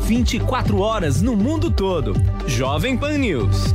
24 horas no mundo todo. Jovem Pan News.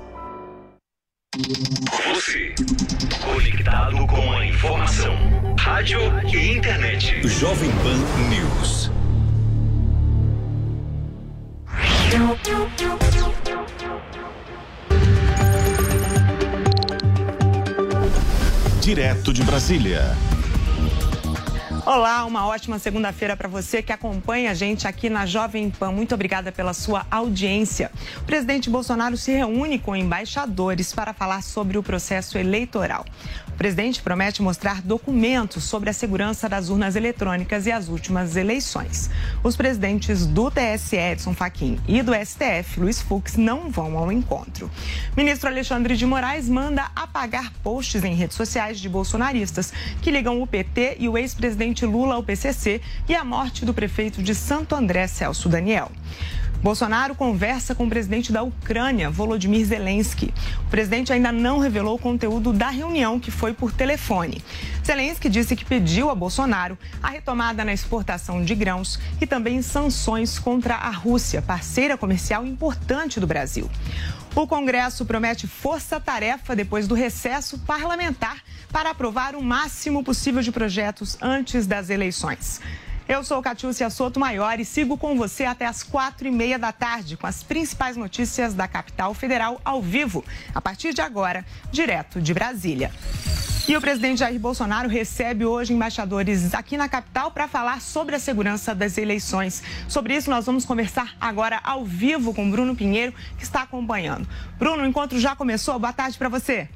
Você, conectado com a informação, rádio e internet. Jovem Pan News. Direto de Brasília. Olá, uma ótima segunda-feira para você que acompanha a gente aqui na Jovem Pan. Muito obrigada pela sua audiência. O presidente Bolsonaro se reúne com embaixadores para falar sobre o processo eleitoral. O presidente promete mostrar documentos sobre a segurança das urnas eletrônicas e as últimas eleições. Os presidentes do TSE, Edson Fachin, e do STF, Luiz Fux, não vão ao encontro. O ministro Alexandre de Moraes manda apagar posts em redes sociais de bolsonaristas que ligam o PT e o ex-presidente Lula ao PCC e a morte do prefeito de Santo André, Celso Daniel. Bolsonaro conversa com o presidente da Ucrânia, Volodymyr Zelensky. O presidente ainda não revelou o conteúdo da reunião, que foi por telefone. Zelensky disse que pediu a Bolsonaro a retomada na exportação de grãos e também sanções contra a Rússia, parceira comercial importante do Brasil. O Congresso promete força-tarefa depois do recesso parlamentar para aprovar o máximo possível de projetos antes das eleições. Eu sou Catiúcia Soto Maior e sigo com você até as 4h30 da tarde com as principais notícias da capital federal ao vivo, a partir de agora, direto de Brasília. E o presidente Jair Bolsonaro recebe hoje embaixadores aqui na capital para falar sobre a segurança das eleições. Sobre isso, nós vamos conversar agora ao vivo com Bruno Pinheiro, que está acompanhando. Bruno, o encontro já começou. Boa tarde para você.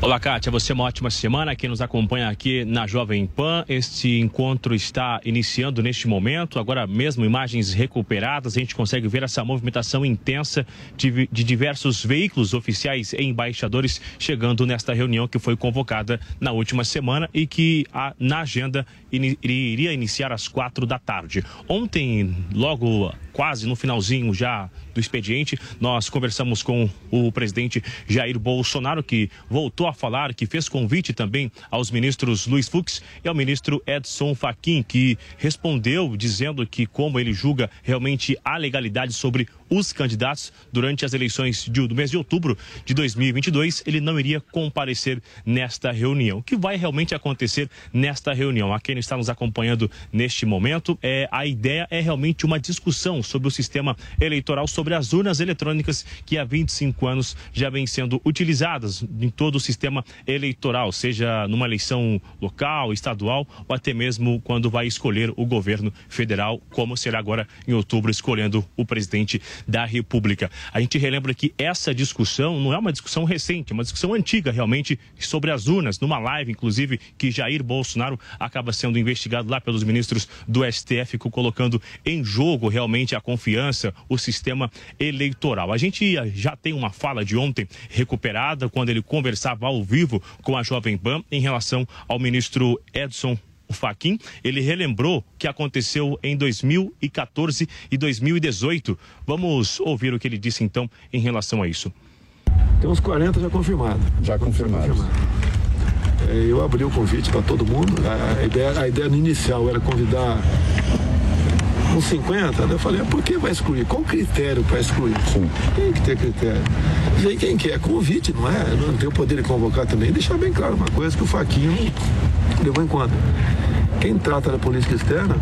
Olá, Kátia. Você é uma ótima semana. Quem nos acompanha aqui na Jovem Pan, este encontro está iniciando neste momento. Agora mesmo, imagens recuperadas, a gente consegue ver essa movimentação intensa de diversos veículos oficiais e embaixadores chegando nesta reunião que foi convocada na última semana e que na agenda iria iniciar às 4 da tarde. Ontem, logo quase no finalzinho já do expediente, nós conversamos com o presidente Jair Bolsonaro, que voltou a falar, que fez convite também aos ministros Luiz Fux e ao ministro Edson Fachin, que respondeu dizendo que, como ele julga realmente a legalidade sobre os candidatos durante as eleições do mês de outubro de 2022, ele não iria comparecer nesta reunião. O que vai realmente acontecer nesta reunião? A quem está nos acompanhando neste momento, a ideia é realmente uma discussão sobre o sistema eleitoral, sobre as urnas eletrônicas que há 25 anos já vêm sendo utilizadas em todo o sistema eleitoral, seja numa eleição local, estadual ou até mesmo quando vai escolher o governo federal, como será agora em outubro, escolhendo o presidente da República. A gente relembra que essa discussão não é uma discussão recente, é uma discussão antiga realmente sobre as urnas, numa live, inclusive, que Jair Bolsonaro acaba sendo investigado lá pelos ministros do STF, colocando em jogo realmente a confiança, o sistema eleitoral. A gente já tem uma fala de ontem recuperada, quando ele conversava ao vivo com a Jovem Pan em relação ao ministro Edson Fachin. Ele relembrou que aconteceu em 2014 e 2018. Vamos ouvir o que ele disse então em relação a isso. Temos 40 já confirmados. Já confirmados. Eu abri o convite para todo mundo. A ideia inicial era convidar com 50, eu falei, por que vai excluir? Qual critério para excluir? Sim. Tem que ter critério. E aí quem quer? Convite, não é? Eu não tenho poder de convocar também. Deixar bem claro uma coisa que o Fachin levou em conta. Quem trata da política externa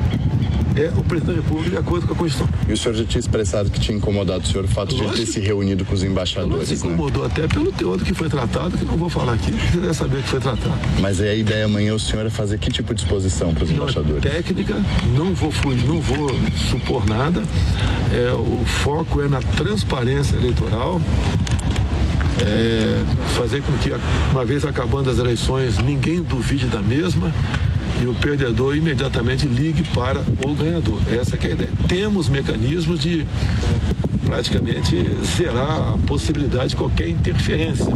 é o presidente da República de acordo com a Constituição. E o senhor já tinha expressado que tinha incomodado o senhor o fato de ter se reunido com os embaixadores, né? Incomodou até pelo teor que foi tratado, que não vou falar aqui, você deve saber o que foi tratado. Mas aí a ideia amanhã o senhor é fazer que tipo de exposição para os embaixadores? Técnica, não vou supor nada, o foco é na transparência eleitoral. Fazer com que, uma vez acabando as eleições, ninguém duvide da mesma e o perdedor imediatamente ligue para o ganhador. Essa que é a ideia. Temos mecanismos de praticamente zerar a possibilidade de qualquer interferência.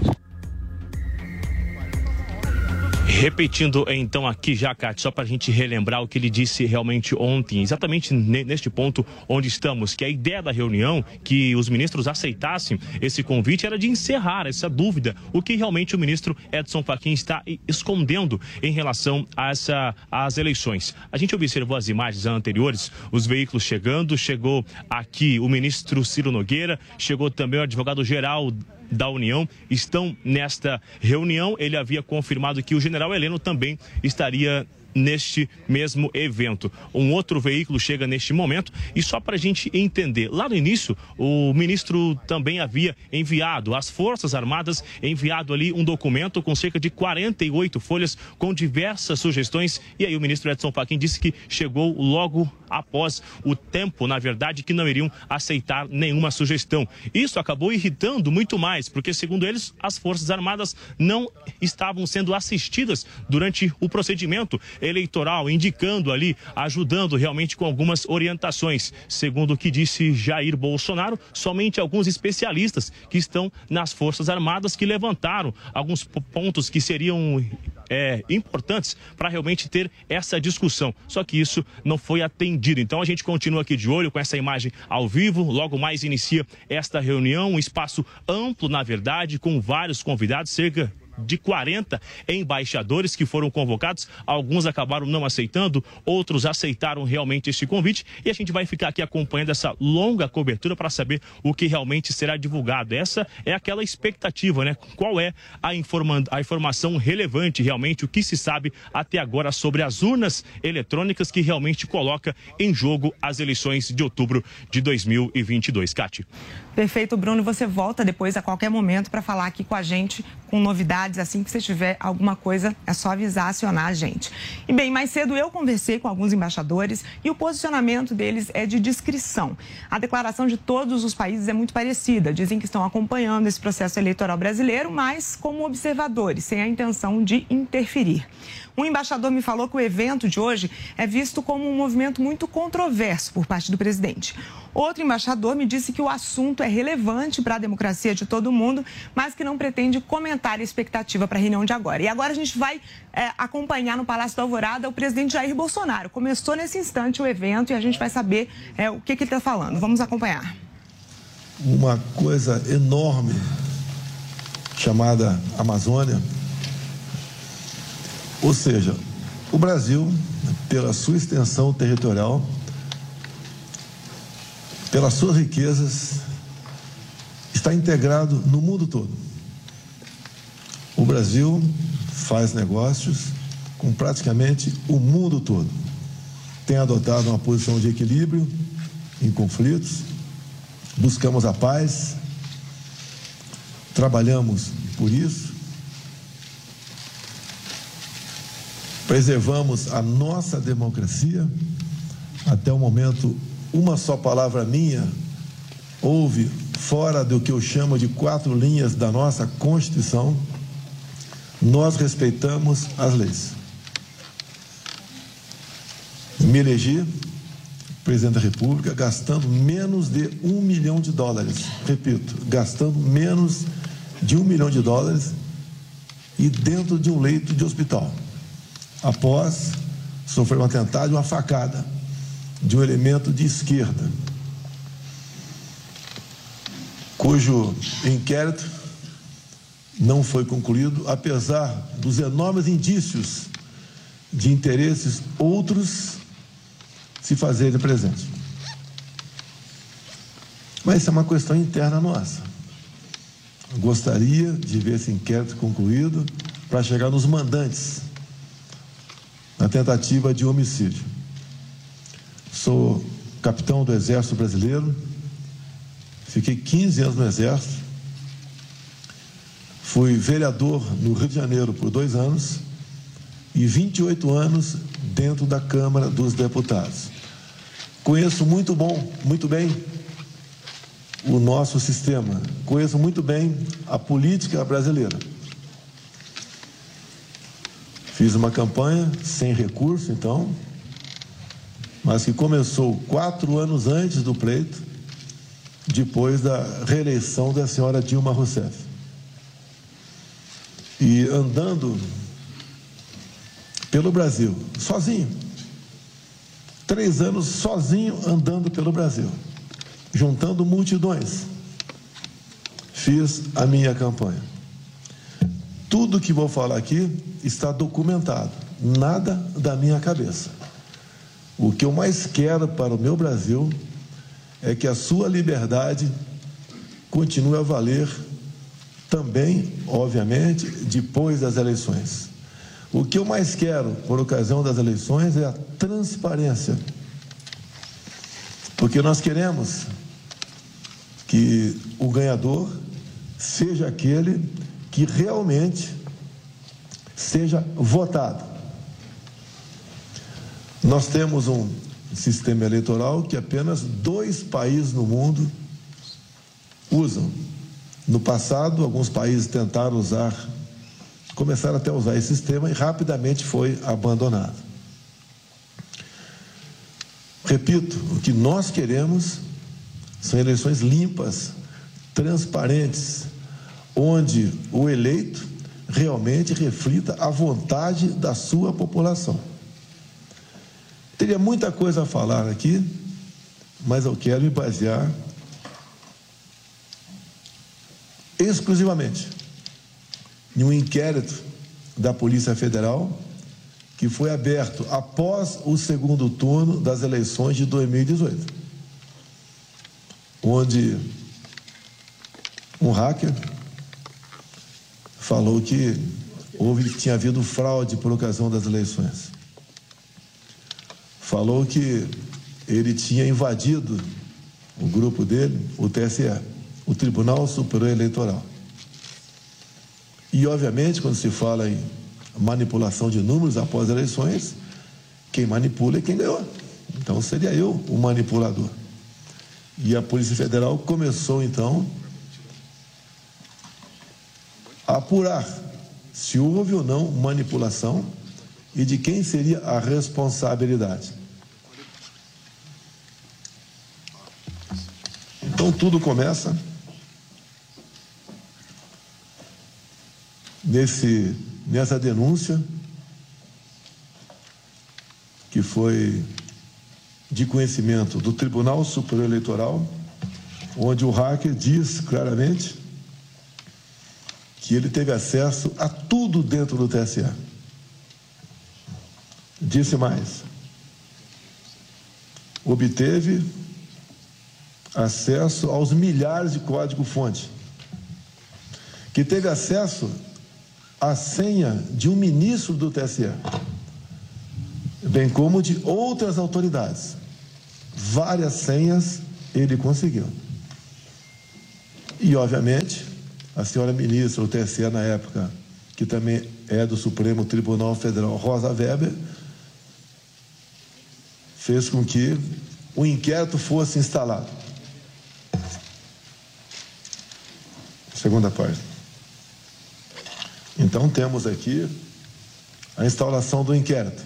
Repetindo então aqui, Cati, só para a gente relembrar o que ele disse realmente ontem, exatamente neste ponto onde estamos, que a ideia da reunião, que os ministros aceitassem esse convite, era de encerrar essa dúvida, o que realmente o ministro Edson Fachin está escondendo em relação às eleições. A gente observou as imagens anteriores, os veículos chegando, chegou aqui o ministro Ciro Nogueira, chegou também o advogado-geral da União, estão nesta reunião. Ele havia confirmado que o general Heleno também estaria neste mesmo evento. Um outro veículo chega neste momento e só para a gente entender, lá no início o ministro também havia enviado, as Forças Armadas, enviado ali um documento com cerca de 48 folhas com diversas sugestões e aí o ministro Edson Fachin disse que chegou logo após o tempo, na verdade, que não iriam aceitar nenhuma sugestão. Isso acabou irritando muito mais, porque segundo eles, as Forças Armadas não estavam sendo assistidas durante o procedimento eleitoral, indicando ali, ajudando realmente com algumas orientações. Segundo o que disse Jair Bolsonaro, somente alguns especialistas que estão nas Forças Armadas que levantaram alguns pontos que seriam importantes para realmente ter essa discussão. Só que isso não foi atendido. Então a gente continua aqui de olho com essa imagem ao vivo. Logo mais inicia esta reunião, um espaço amplo, na verdade, com vários convidados, cerca de 40 embaixadores que foram convocados, alguns acabaram não aceitando, outros aceitaram realmente este convite e a gente vai ficar aqui acompanhando essa longa cobertura para saber o que realmente será divulgado. Essa é aquela expectativa, né? Qual é a informação relevante realmente, o que se sabe até agora sobre as urnas eletrônicas que realmente coloca em jogo as eleições de outubro de 2022. Cati. Perfeito, Bruno. Você volta depois a qualquer momento para falar aqui com a gente com novidades. Assim que você tiver alguma coisa, é só avisar, acionar a gente. E bem, mais cedo eu conversei com alguns embaixadores e o posicionamento deles é de discrição. A declaração de todos os países é muito parecida. Dizem que estão acompanhando esse processo eleitoral brasileiro, mas como observadores, sem a intenção de interferir. Um embaixador me falou que o evento de hoje é visto como um movimento muito controverso por parte do presidente. Outro embaixador me disse que o assunto é relevante para a democracia de todo mundo, mas que não pretende comentar a expectativa para a reunião de agora. E agora a gente vai acompanhar no Palácio da Alvorada o presidente Jair Bolsonaro. Começou nesse instante o evento e a gente vai saber o que ele está falando. Vamos acompanhar. Uma coisa enorme chamada Amazônia. Ou seja, o Brasil, pela sua extensão territorial, pelas suas riquezas, está integrado no mundo todo. O Brasil faz negócios com praticamente o mundo todo. Tem adotado uma posição de equilíbrio em conflitos, buscamos a paz, trabalhamos por isso, preservamos a nossa democracia. Até o momento, uma só palavra minha houve fora do que eu chamo de 4 linhas da nossa Constituição. Nós respeitamos as leis. Me elegi presidente da República gastando menos de $1 milhão. Repito, gastando menos de $1 milhão e dentro de um leito de hospital. Após sofrer um atentado, uma facada de um elemento de esquerda, cujo inquérito não foi concluído, apesar dos enormes indícios de interesses outros se fazerem presentes. Mas isso é uma questão interna nossa. Gostaria de ver esse inquérito concluído para chegar nos mandantes na tentativa de homicídio. Sou capitão do Exército Brasileiro, fiquei 15 anos no Exército, fui vereador no Rio de Janeiro por 2 anos e 28 anos dentro da Câmara dos Deputados. Conheço muito bem o nosso sistema, conheço muito bem a política brasileira. Fiz uma campanha sem recurso, então, mas que começou 4 anos antes do pleito, depois da reeleição da senhora Dilma Rousseff. E andando pelo Brasil, sozinho, 3 anos sozinho andando pelo Brasil, juntando multidões, fiz a minha campanha. Tudo que vou falar aqui está documentado, nada da minha cabeça. O que eu mais quero para o meu Brasil é que a sua liberdade continue a valer também, obviamente, depois das eleições. O que eu mais quero por ocasião das eleições é a transparência, porque nós queremos que o ganhador seja aquele que realmente seja votado. Nós temos um sistema eleitoral que apenas 2 países no mundo usam. No passado, alguns países tentaram usar, começaram até a usar esse sistema e rapidamente foi abandonado. Repito, o que nós queremos são eleições limpas, transparentes, onde o eleito realmente reflita a vontade da sua população. Teria muita coisa a falar aqui, mas eu quero me basear exclusivamente em um inquérito da Polícia Federal que foi aberto após o 2º turno das eleições de 2018, onde um hacker falou que tinha havido fraude por ocasião das eleições. Falou que ele tinha invadido o grupo dele, o TSE, o Tribunal Superior Eleitoral. E, obviamente, quando se fala em manipulação de números após eleições, quem manipula é quem ganhou. Então, seria eu o manipulador. E a Polícia Federal começou, então, apurar se houve ou não manipulação e de quem seria a responsabilidade. Então tudo começa nessa denúncia que foi de conhecimento do Tribunal Superior Eleitoral, onde o hacker diz claramente que ele teve acesso a tudo dentro do TSE. Disse mais, obteve acesso aos milhares de código-fonte, que teve acesso à senha de um ministro do TSE, bem como de outras autoridades. Várias senhas ele conseguiu. E, obviamente, a senhora ministra do TSE na época, que também é do Supremo Tribunal Federal, Rosa Weber, fez com que o inquérito fosse instalado. Segunda parte. Então, temos aqui a instalação do inquérito.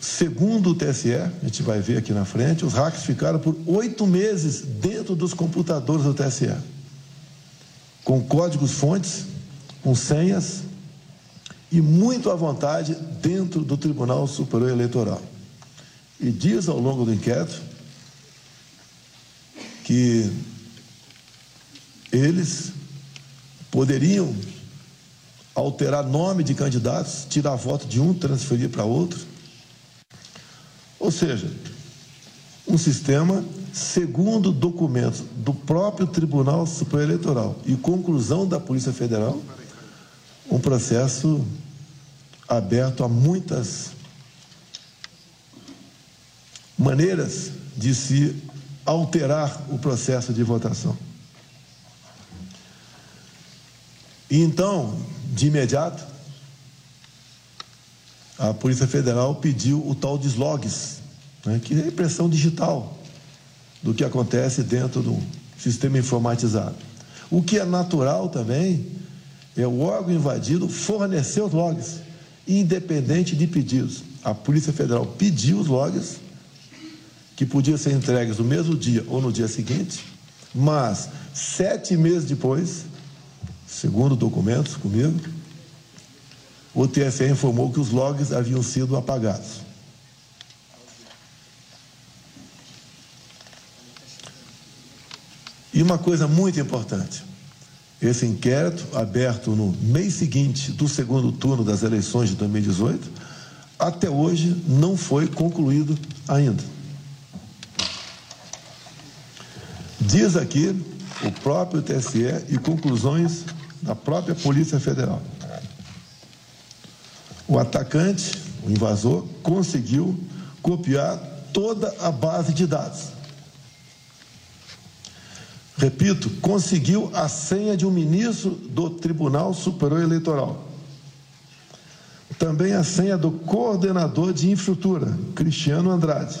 Segundo o TSE, a gente vai ver aqui na frente, os hackers ficaram por 8 meses dentro dos computadores do TSE, com códigos-fontes, com senhas e muito à vontade dentro do Tribunal Superior Eleitoral. E diz ao longo do inquérito que eles poderiam alterar nome de candidatos, tirar voto de um, transferir para outro. Ou seja, um sistema, segundo documentos do próprio Tribunal Superior Eleitoral e conclusão da Polícia Federal, um processo aberto a muitas maneiras de se alterar o processo de votação. E então, de imediato, a Polícia Federal pediu o tal deslogs, né, que é a impressão digital do que acontece dentro do sistema informatizado. O que é natural também é o órgão invadido fornecer os logs, independente de pedidos. A Polícia Federal pediu os logs, que podiam ser entregues no mesmo dia ou no dia seguinte, mas 7 meses depois, segundo documentos comigo, o TSE informou que os logs haviam sido apagados. E uma coisa muito importante, esse inquérito, aberto no mês seguinte do segundo turno das eleições de 2018, até hoje não foi concluído ainda. Diz aqui o próprio TSE e conclusões da própria Polícia Federal. O atacante, o invasor, conseguiu copiar toda a base de dados. Repito, conseguiu a senha de um ministro do Tribunal Superior Eleitoral. Também a senha do coordenador de infraestrutura, Cristiano Andrade,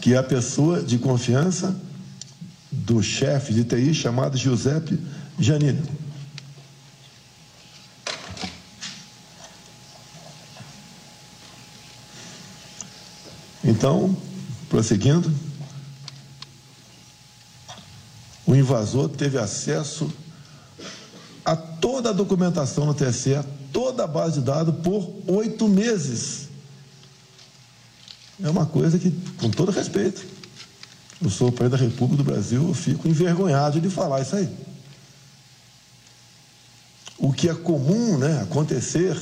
que é a pessoa de confiança do chefe de TI chamado Giuseppe Giannini. Então, prosseguindo, o invasor teve acesso a toda a documentação no TSE, toda a base de dados, por 8 meses. É uma coisa que, com todo respeito, eu sou o presidente da República do Brasil, eu fico envergonhado de falar isso aí. O que é comum, né, acontecer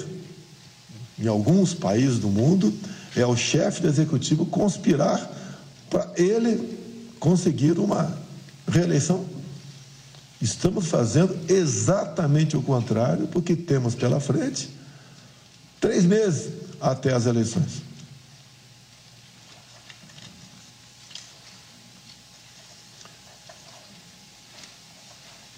em alguns países do mundo é o chefe do executivo conspirar para ele conseguir uma reeleição. Estamos fazendo exatamente o contrário, porque temos pela frente 3 meses até as eleições.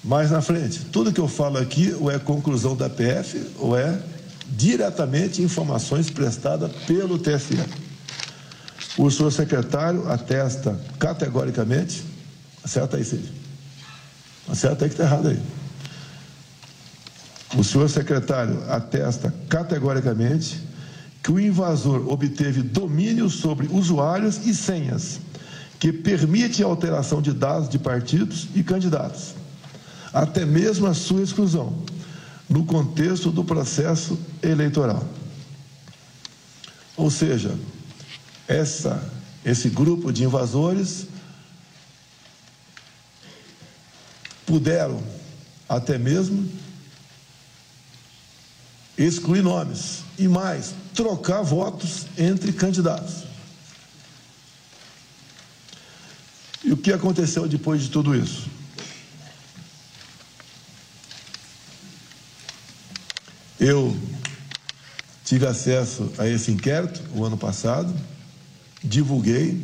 Mais na frente, tudo que eu falo aqui ou é conclusão da PF ou é diretamente informações prestadas pelo TSE. O senhor secretário atesta categoricamente. Acerta aí, Cid. Acerta aí que está errado aí. O senhor secretário atesta categoricamente que o invasor obteve domínio sobre usuários e senhas, que permite a alteração de dados de partidos e candidatos, até mesmo a sua exclusão, no contexto do processo eleitoral. Ou seja, esse grupo de invasores puderam até mesmo excluir nomes e mais, trocar votos entre candidatos. E o que aconteceu depois de tudo isso? Eu tive acesso a esse inquérito o ano passado, divulguei,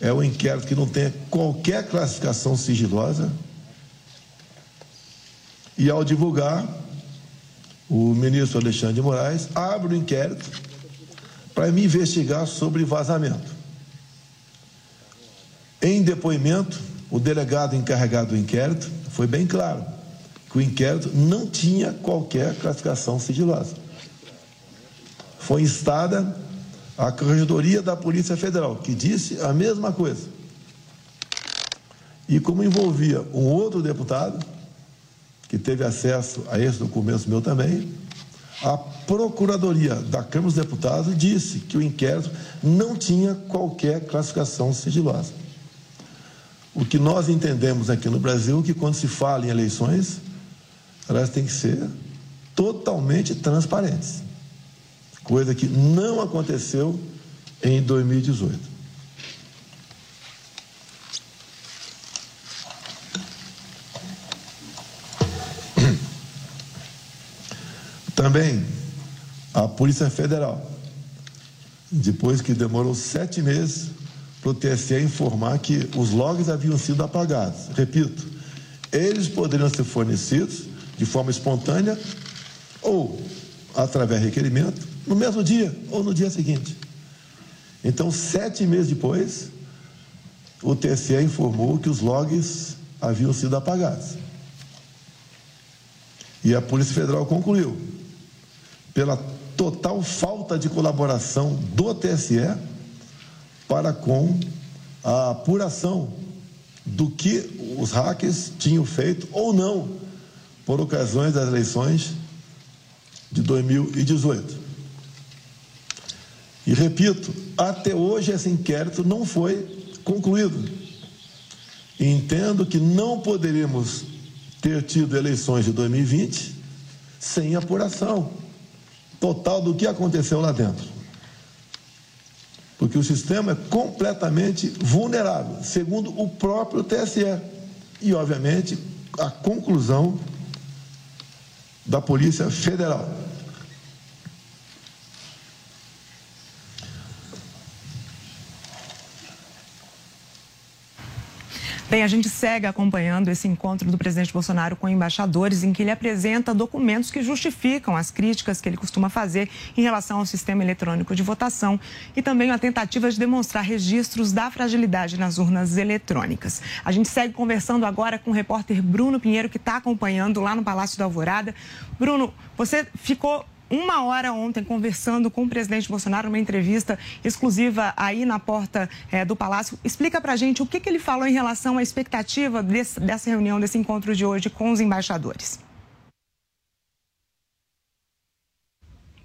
é um inquérito que não tem qualquer classificação sigilosa. E, ao divulgar, o ministro Alexandre de Moraes abre o inquérito para me investigar sobre vazamento. Em depoimento, o delegado encarregado do inquérito foi bem claro que o inquérito não tinha qualquer classificação sigilosa. Foi instada a Corregedoria da Polícia Federal, que disse a mesma coisa. E como envolvia um outro deputado que teve acesso a esse documento meu também, a Procuradoria da Câmara dos Deputados disse que o inquérito não tinha qualquer classificação sigilosa. O que nós entendemos aqui no Brasil é que, quando se fala em eleições, elas têm que ser totalmente transparentes, coisa que não aconteceu em 2018. Também a Polícia Federal, depois que demorou 7 meses para o TSE informar que os logs haviam sido apagados. Repito, eles poderiam ser fornecidos de forma espontânea ou através de requerimento no mesmo dia ou no dia seguinte. Então, 7 meses depois, o TSE informou que os logs haviam sido apagados. E a Polícia Federal concluiu, pela total falta de colaboração do TSE para com a apuração do que os hackers tinham feito ou não por ocasiões das eleições de 2018. E repito, até hoje esse inquérito não foi concluído. E entendo que não poderíamos ter tido eleições de 2020 sem apuração total do que aconteceu lá dentro. Porque o sistema é completamente vulnerável, segundo o próprio TSE. E, obviamente, a conclusão da Polícia Federal. Bem, a gente segue acompanhando esse encontro do presidente Bolsonaro com embaixadores, em que ele apresenta documentos que justificam as críticas que ele costuma fazer em relação ao sistema eletrônico de votação e também a tentativa de demonstrar registros da fragilidade nas urnas eletrônicas. A gente segue conversando agora com o repórter Bruno Pinheiro, que está acompanhando lá no Palácio da Alvorada. Bruno, você ficou 1 hora ontem conversando com o presidente Bolsonaro, uma entrevista exclusiva aí na porta do Palácio. Explica pra gente o que ele falou em relação à expectativa dessa reunião, desse encontro de hoje com os embaixadores.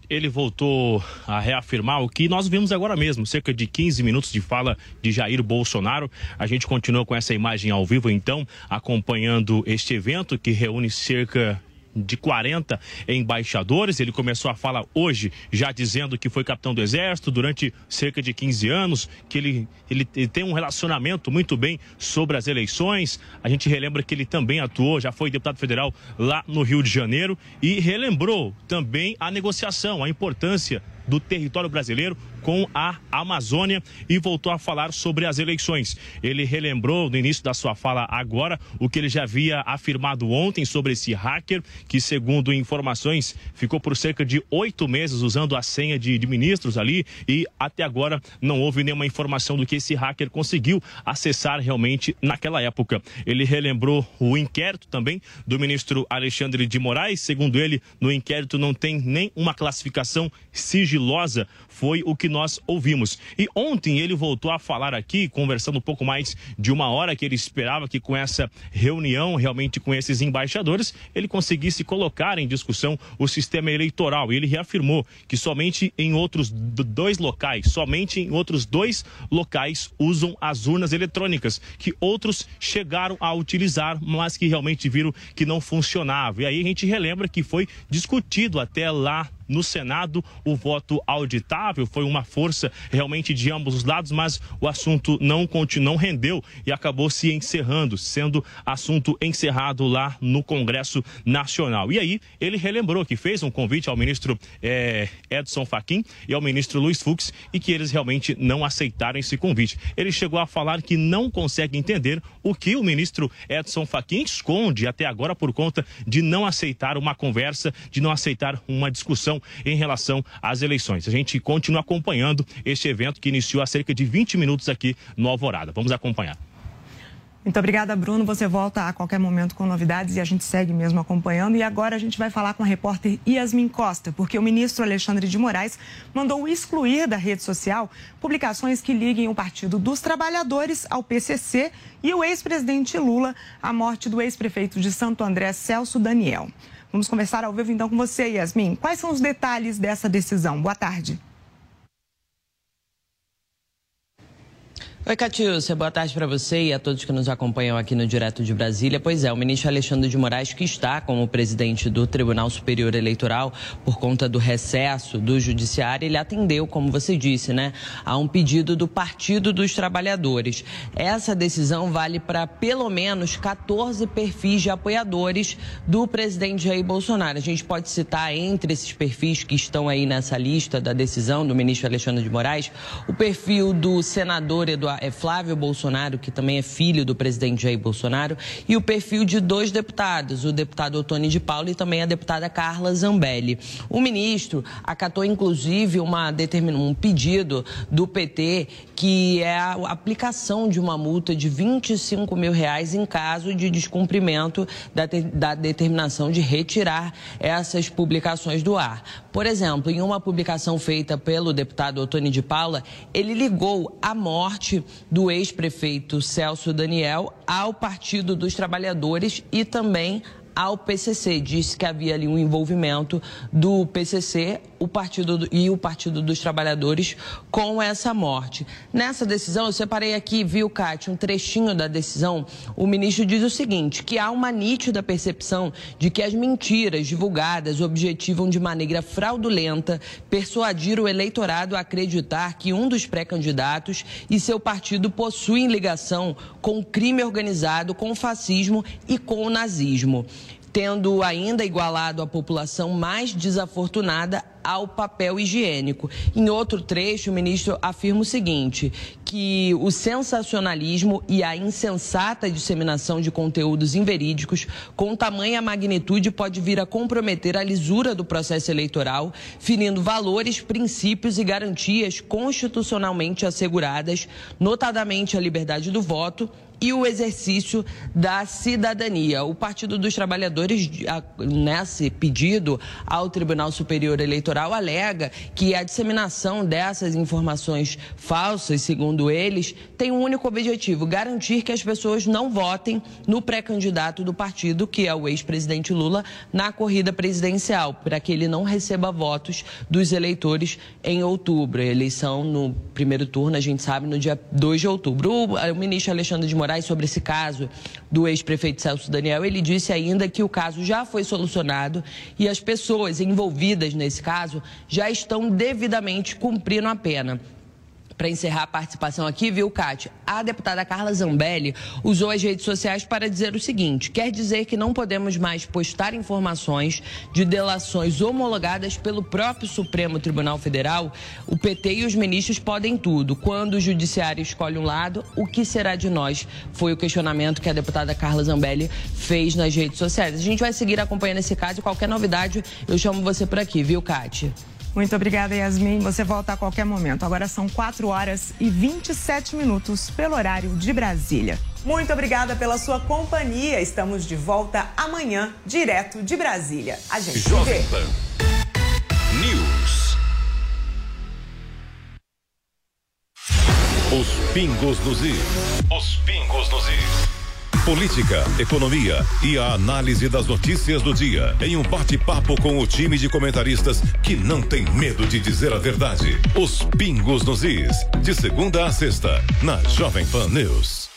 Ele voltou a reafirmar o que nós vimos agora mesmo, cerca de 15 minutos de fala de Jair Bolsonaro. A gente continua com essa imagem ao vivo, então, acompanhando este evento que reúne cerca de 40 embaixadores. Ele começou a fala hoje já dizendo que foi capitão do Exército durante cerca de 15 anos, que ele tem um relacionamento muito bem sobre as eleições. A gente relembra que ele também atuou, já foi deputado federal lá no Rio de Janeiro, e relembrou também a negociação, a importância do território brasileiro com a Amazônia, e voltou a falar sobre as eleições. Ele relembrou no início da sua fala agora o que ele já havia afirmado ontem sobre esse hacker, que segundo informações ficou por cerca de 8 meses usando a senha de ministros ali, e até agora não houve nenhuma informação do que esse hacker conseguiu acessar realmente naquela época. Ele relembrou o inquérito também do ministro Alexandre de Moraes. Segundo ele, no inquérito não tem nem uma classificação sigilosa. Foi o que nós ouvimos. E ontem ele voltou a falar aqui, conversando um pouco mais de 1 hora, que ele esperava que com essa reunião, realmente com esses embaixadores, ele conseguisse colocar em discussão o sistema eleitoral. E ele reafirmou que somente em outros dois locais usam as urnas eletrônicas, que outros chegaram a utilizar, mas que realmente viram que não funcionava. E aí a gente relembra que foi discutido até lá no Senado o voto auditável. Foi uma força realmente de ambos os lados, mas o assunto não rendeu e acabou se encerrando, sendo assunto encerrado lá no Congresso Nacional. E aí ele relembrou que fez um convite ao ministro Edson Fachin e ao ministro Luiz Fux, e que eles realmente não aceitaram esse convite. Ele chegou a falar que não consegue entender o que o ministro Edson Fachin esconde até agora por conta de não aceitar uma conversa, de não aceitar uma discussão em relação às eleições. A gente continua acompanhando este evento que iniciou há cerca de 20 minutos aqui no Alvorada. Vamos acompanhar. Muito obrigada, Bruno. Você volta a qualquer momento com novidades e a gente segue mesmo acompanhando. E agora a gente vai falar com a repórter Yasmin Costa, porque o ministro Alexandre de Moraes mandou excluir da rede social publicações que liguem o Partido dos Trabalhadores ao PCC e o ex-presidente Lula à morte do ex-prefeito de Santo André, Celso Daniel. Vamos conversar ao vivo então com você, Yasmin. Quais são os detalhes dessa decisão? Boa tarde. Oi, Catiúcia, boa tarde para você e a todos que nos acompanham aqui no Direto de Brasília. Pois é, o ministro Alexandre de Moraes, que está como presidente do Tribunal Superior Eleitoral por conta do recesso do Judiciário, ele atendeu, como você disse, né, a um pedido do Partido dos Trabalhadores. Essa decisão vale para pelo menos 14 perfis de apoiadores do presidente Jair Bolsonaro. A gente pode citar entre esses perfis que estão aí nessa lista da decisão do ministro Alexandre de Moraes, o perfil do senador Flávio Bolsonaro, que também é filho do presidente Jair Bolsonaro, e o perfil de dois deputados, o deputado Ottoni de Paula e também a deputada Carla Zambelli. O ministro acatou, inclusive, um pedido do PT, que é a aplicação de uma multa de R$ 25 mil em caso de descumprimento da determinação de retirar essas publicações do ar. Por exemplo, em uma publicação feita pelo deputado Ottoni de Paula, ele ligou a morte do ex-prefeito Celso Daniel ao Partido dos Trabalhadores e também ao PCC. Disse que havia ali um envolvimento do PCC e o Partido dos Trabalhadores com essa morte. Nessa decisão, eu separei aqui, viu, Cátia, um trechinho da decisão. O ministro diz o seguinte, que há uma nítida percepção de que as mentiras divulgadas objetivam de maneira fraudulenta persuadir o eleitorado a acreditar que um dos pré-candidatos e seu partido possuem ligação com o crime organizado, com o fascismo e com o nazismo, tendo ainda igualado a população mais desafortunada ao papel higiênico. Em outro trecho, o ministro afirma o seguinte, que o sensacionalismo e a insensata disseminação de conteúdos inverídicos com tamanha magnitude pode vir a comprometer a lisura do processo eleitoral, ferindo valores, princípios e garantias constitucionalmente asseguradas, notadamente a liberdade do voto e o exercício da cidadania. O Partido dos Trabalhadores, nesse pedido ao Tribunal Superior Eleitoral, alega que a disseminação dessas informações falsas, segundo eles, tem um único objetivo, garantir que as pessoas não votem no pré-candidato do partido, que é o ex-presidente Lula, na corrida presidencial, para que ele não receba votos dos eleitores em outubro. A eleição no primeiro turno, a gente sabe, no dia 2 de outubro. O ministro Alexandre de Moraes, sobre esse caso do ex-prefeito Celso Daniel, ele disse ainda que o caso já foi solucionado e as pessoas envolvidas nesse caso já estão devidamente cumprindo a pena. Para encerrar a participação aqui, viu, Cátia? A deputada Carla Zambelli usou as redes sociais para dizer o seguinte, quer dizer que não podemos mais postar informações de delações homologadas pelo próprio Supremo Tribunal Federal? O PT e os ministros podem tudo. Quando o judiciário escolhe um lado, o que será de nós? Foi o questionamento que a deputada Carla Zambelli fez nas redes sociais. A gente vai seguir acompanhando esse caso e qualquer novidade eu chamo você por aqui, viu, Cátia? Muito obrigada, Yasmin. Você volta a qualquer momento. Agora são 4h27 pelo horário de Brasília. Muito obrigada pela sua companhia. Estamos de volta amanhã, direto de Brasília. A gente se vê. Jovem Pan News. Os pingos nos is. Os pingos nos is. Política, economia e a análise das notícias do dia em um bate-papo com o time de comentaristas que não tem medo de dizer a verdade. Os Pingos nos Is, de segunda a sexta, na Jovem Pan News.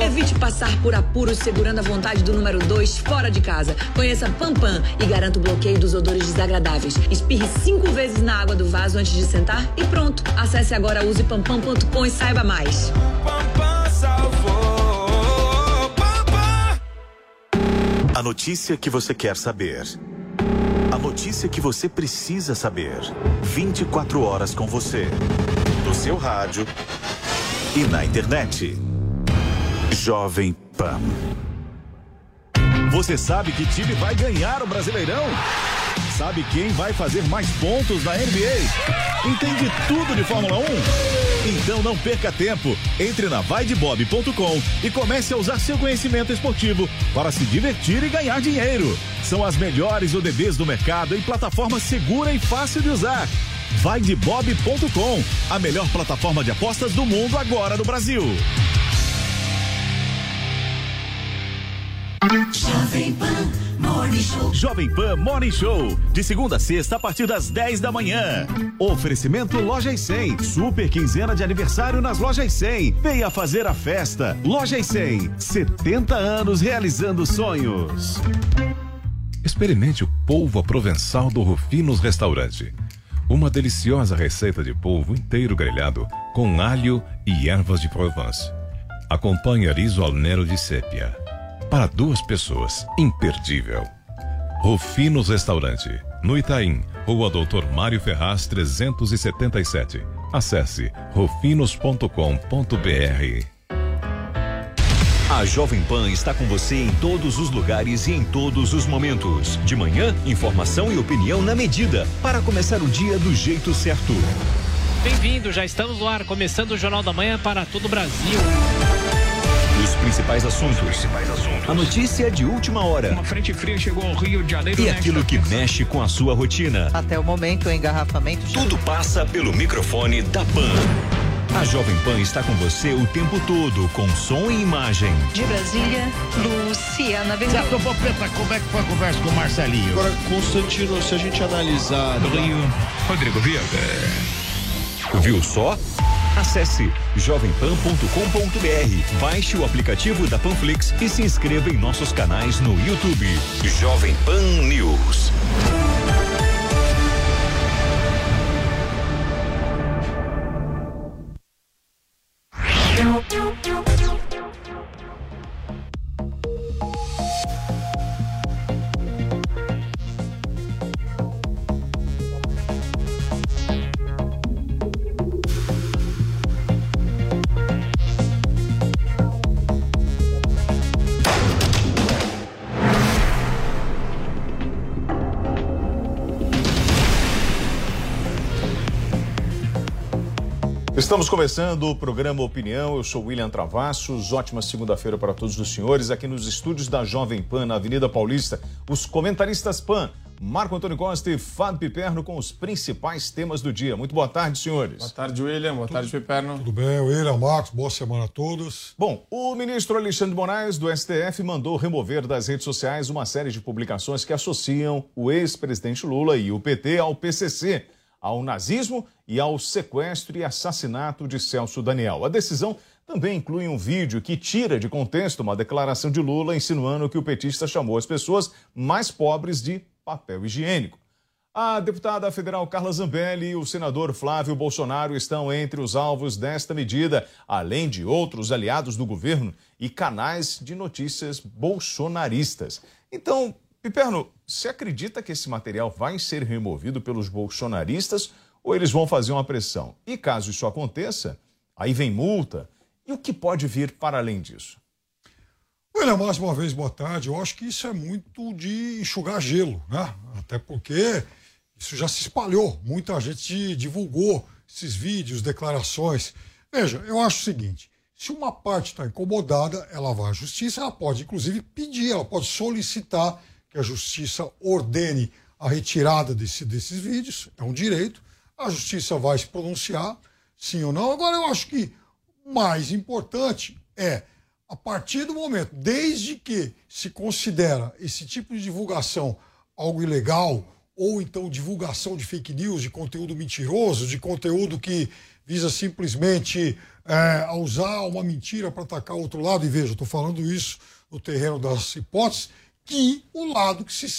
Evite passar por apuros segurando a vontade do número 2 fora de casa. Conheça Pampan e garanta o bloqueio dos odores desagradáveis. Espirre 5 vezes na água do vaso antes de sentar e pronto. Acesse agora usepampan.com e saiba mais. Pampan salvou. Pampan. A notícia que você quer saber. A notícia que você precisa saber. 24 horas com você. No seu rádio e na internet. Jovem Pan. Você sabe que time vai ganhar o Brasileirão? Sabe quem vai fazer mais pontos na NBA? Entende tudo de Fórmula 1? Então não perca tempo. Entre na vaidebob.com e comece a usar seu conhecimento esportivo para se divertir e ganhar dinheiro. São as melhores ODBs do mercado em plataforma segura e fácil de usar. Vaidebob.com, a melhor plataforma de apostas do mundo agora no Brasil. Jovem Pan Morning Show. Jovem Pan Morning Show. De segunda a sexta, a partir das 10 da manhã. Oferecimento Lojas 100. Super quinzena de aniversário nas Lojas 100. Venha fazer a festa. Lojas 100. 70 anos realizando sonhos. Experimente o polvo provençal do Rufinos Restaurante. Uma deliciosa receita de polvo inteiro grelhado com alho e ervas de Provence. Acompanhe riso al nero de sépia. Para duas pessoas, imperdível. Rufinos Restaurante, no Itaim, Rua Doutor Mário Ferraz 377. Acesse rufinos.com.br. A Jovem Pan está com você em todos os lugares e em todos os momentos. De manhã, informação e opinião na medida, para começar o dia do jeito certo. Bem-vindo, já estamos no ar, começando o Jornal da Manhã para todo o Brasil. Os principais assuntos. A notícia de última hora. Uma frente fria chegou ao Rio de Janeiro. E aquilo que mexe com a sua rotina. Até o momento, o engarrafamento. Tudo passa pelo microfone da Pan. A Jovem Pan está com você o tempo todo, com som e imagem. De Brasília, Luciana Bezerra. Certo, Popeta, como é que foi a conversa com o Marcelinho? Agora, Constantino, se a gente analisar... Do Rio, Rodrigo Vieira. Viu só? Acesse jovempan.com.br, baixe o aplicativo da Panflix e se inscreva em nossos canais no YouTube. Jovem Pan News. Estamos começando o programa Opinião, eu sou William Travassos, ótima segunda-feira para todos os senhores, aqui nos estúdios da Jovem Pan, na Avenida Paulista, os comentaristas Pan, Marco Antônio Costa e Fábio Piperno com os principais temas do dia. Muito boa tarde, senhores. Boa tarde, William, boa tarde, Piperno. Tudo bem, William, Marcos, boa semana a todos. Bom, o ministro Alexandre de Moraes, do STF, mandou remover das redes sociais uma série de publicações que associam o ex-presidente Lula e o PT ao PCC, ao nazismo e ao sequestro e assassinato de Celso Daniel. A decisão também inclui um vídeo que tira de contexto uma declaração de Lula insinuando que o petista chamou as pessoas mais pobres de papel higiênico. A deputada federal Carla Zambelli e o senador Flávio Bolsonaro estão entre os alvos desta medida, além de outros aliados do governo e canais de notícias bolsonaristas. Então, Piperno, você acredita que esse material vai ser removido pelos bolsonaristas ou eles vão fazer uma pressão? E caso isso aconteça, aí vem multa. E o que pode vir para além disso? Olha, mais uma vez, boa tarde. Eu acho que isso é muito de enxugar gelo, né? Até porque isso já se espalhou. Muita gente divulgou esses vídeos, declarações. Veja, eu acho o seguinte. Se uma parte está incomodada, ela vai à justiça. Ela pode, inclusive, pedir, ela pode solicitar que a justiça ordene a retirada desses vídeos, é um direito, a justiça vai se pronunciar, sim ou não. Agora, eu acho que o mais importante é, a partir do momento, desde que se considera esse tipo de divulgação algo ilegal, ou então divulgação de fake news, de conteúdo mentiroso, de conteúdo que visa simplesmente usar uma mentira para atacar o outro lado, e veja, estou falando isso no terreno das hipóteses, que o lado que se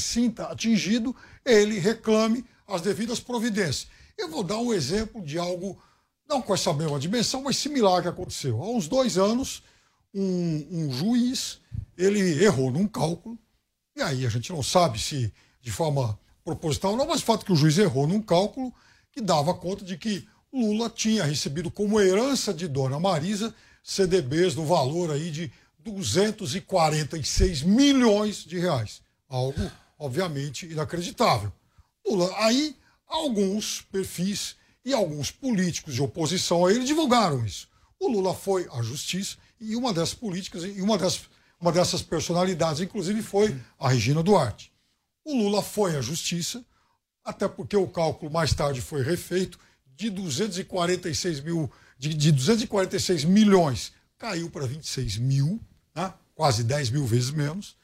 sinta atingido, ele reclame as devidas providências. Eu vou dar um exemplo de algo, não com essa mesma dimensão, mas similar que aconteceu. Há uns 2 anos, um juiz, ele errou num cálculo, e aí a gente não sabe se de forma proposital ou não, mas o fato é que o juiz errou num cálculo que dava conta de que Lula tinha recebido como herança de Dona Marisa CDBs no valor aí de 246 milhões de reais. Algo, obviamente, inacreditável. Lula, aí, alguns perfis e alguns políticos de oposição a ele divulgaram isso. O Lula foi à justiça e uma dessas políticas, e uma dessas personalidades, inclusive, foi a Regina Duarte. O Lula foi à justiça, até porque o cálculo mais tarde foi refeito, de 246 milhões caiu para 26 mil. Né? quase 10 mil vezes menos.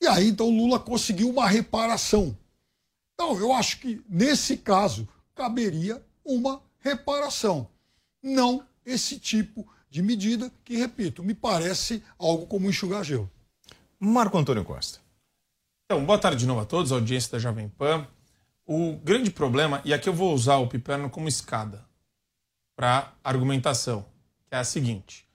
E aí, então, o Lula conseguiu uma reparação. Então, eu acho que, nesse caso, caberia uma reparação. Não esse tipo de medida que, repito, me parece algo como enxugar gelo. Marco Antônio Costa. Então, boa tarde de novo a todos, a audiência da Jovem Pan. O grande problema, e aqui eu vou usar o Piperno como escada para argumentação, que é a seguinte.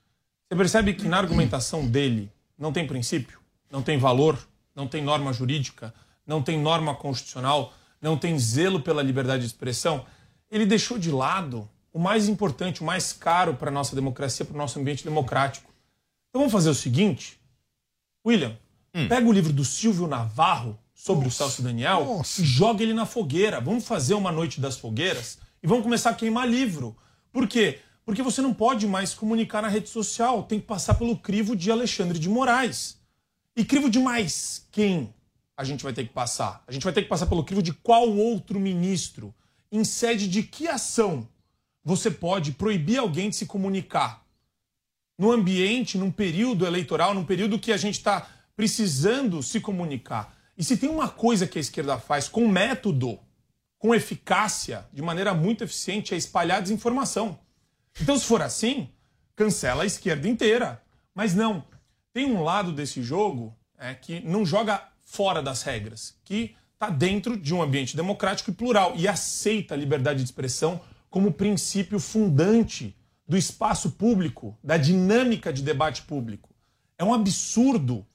Você percebe que na argumentação dele não tem princípio, não tem valor, não tem norma jurídica, não tem norma constitucional, não tem zelo pela liberdade de expressão. Ele deixou de lado o mais importante, o mais caro para a nossa democracia, para o nosso ambiente democrático. Então vamos fazer o seguinte, William, pega o livro do Silvio Navarro sobre o Celso Daniel e joga ele na fogueira. Vamos fazer uma noite das fogueiras e vamos começar a queimar livro. Por quê? Porque você não pode mais comunicar na rede social, tem que passar pelo crivo de Alexandre de Moraes. E crivo de mais quem a gente vai ter que passar? A gente vai ter que passar pelo crivo de qual outro ministro? Em sede de que ação você pode proibir alguém de se comunicar? No ambiente, num período eleitoral, num período que a gente está precisando se comunicar. E se tem uma coisa que a esquerda faz com método, com eficácia, de maneira muito eficiente, é espalhar desinformação. Então, se for assim, cancela a esquerda inteira. Mas não, tem um lado desse jogo que não joga fora das regras, que está dentro de um ambiente democrático e plural e aceita a liberdade de expressão como princípio fundante do espaço público, da dinâmica de debate público. É um absurdo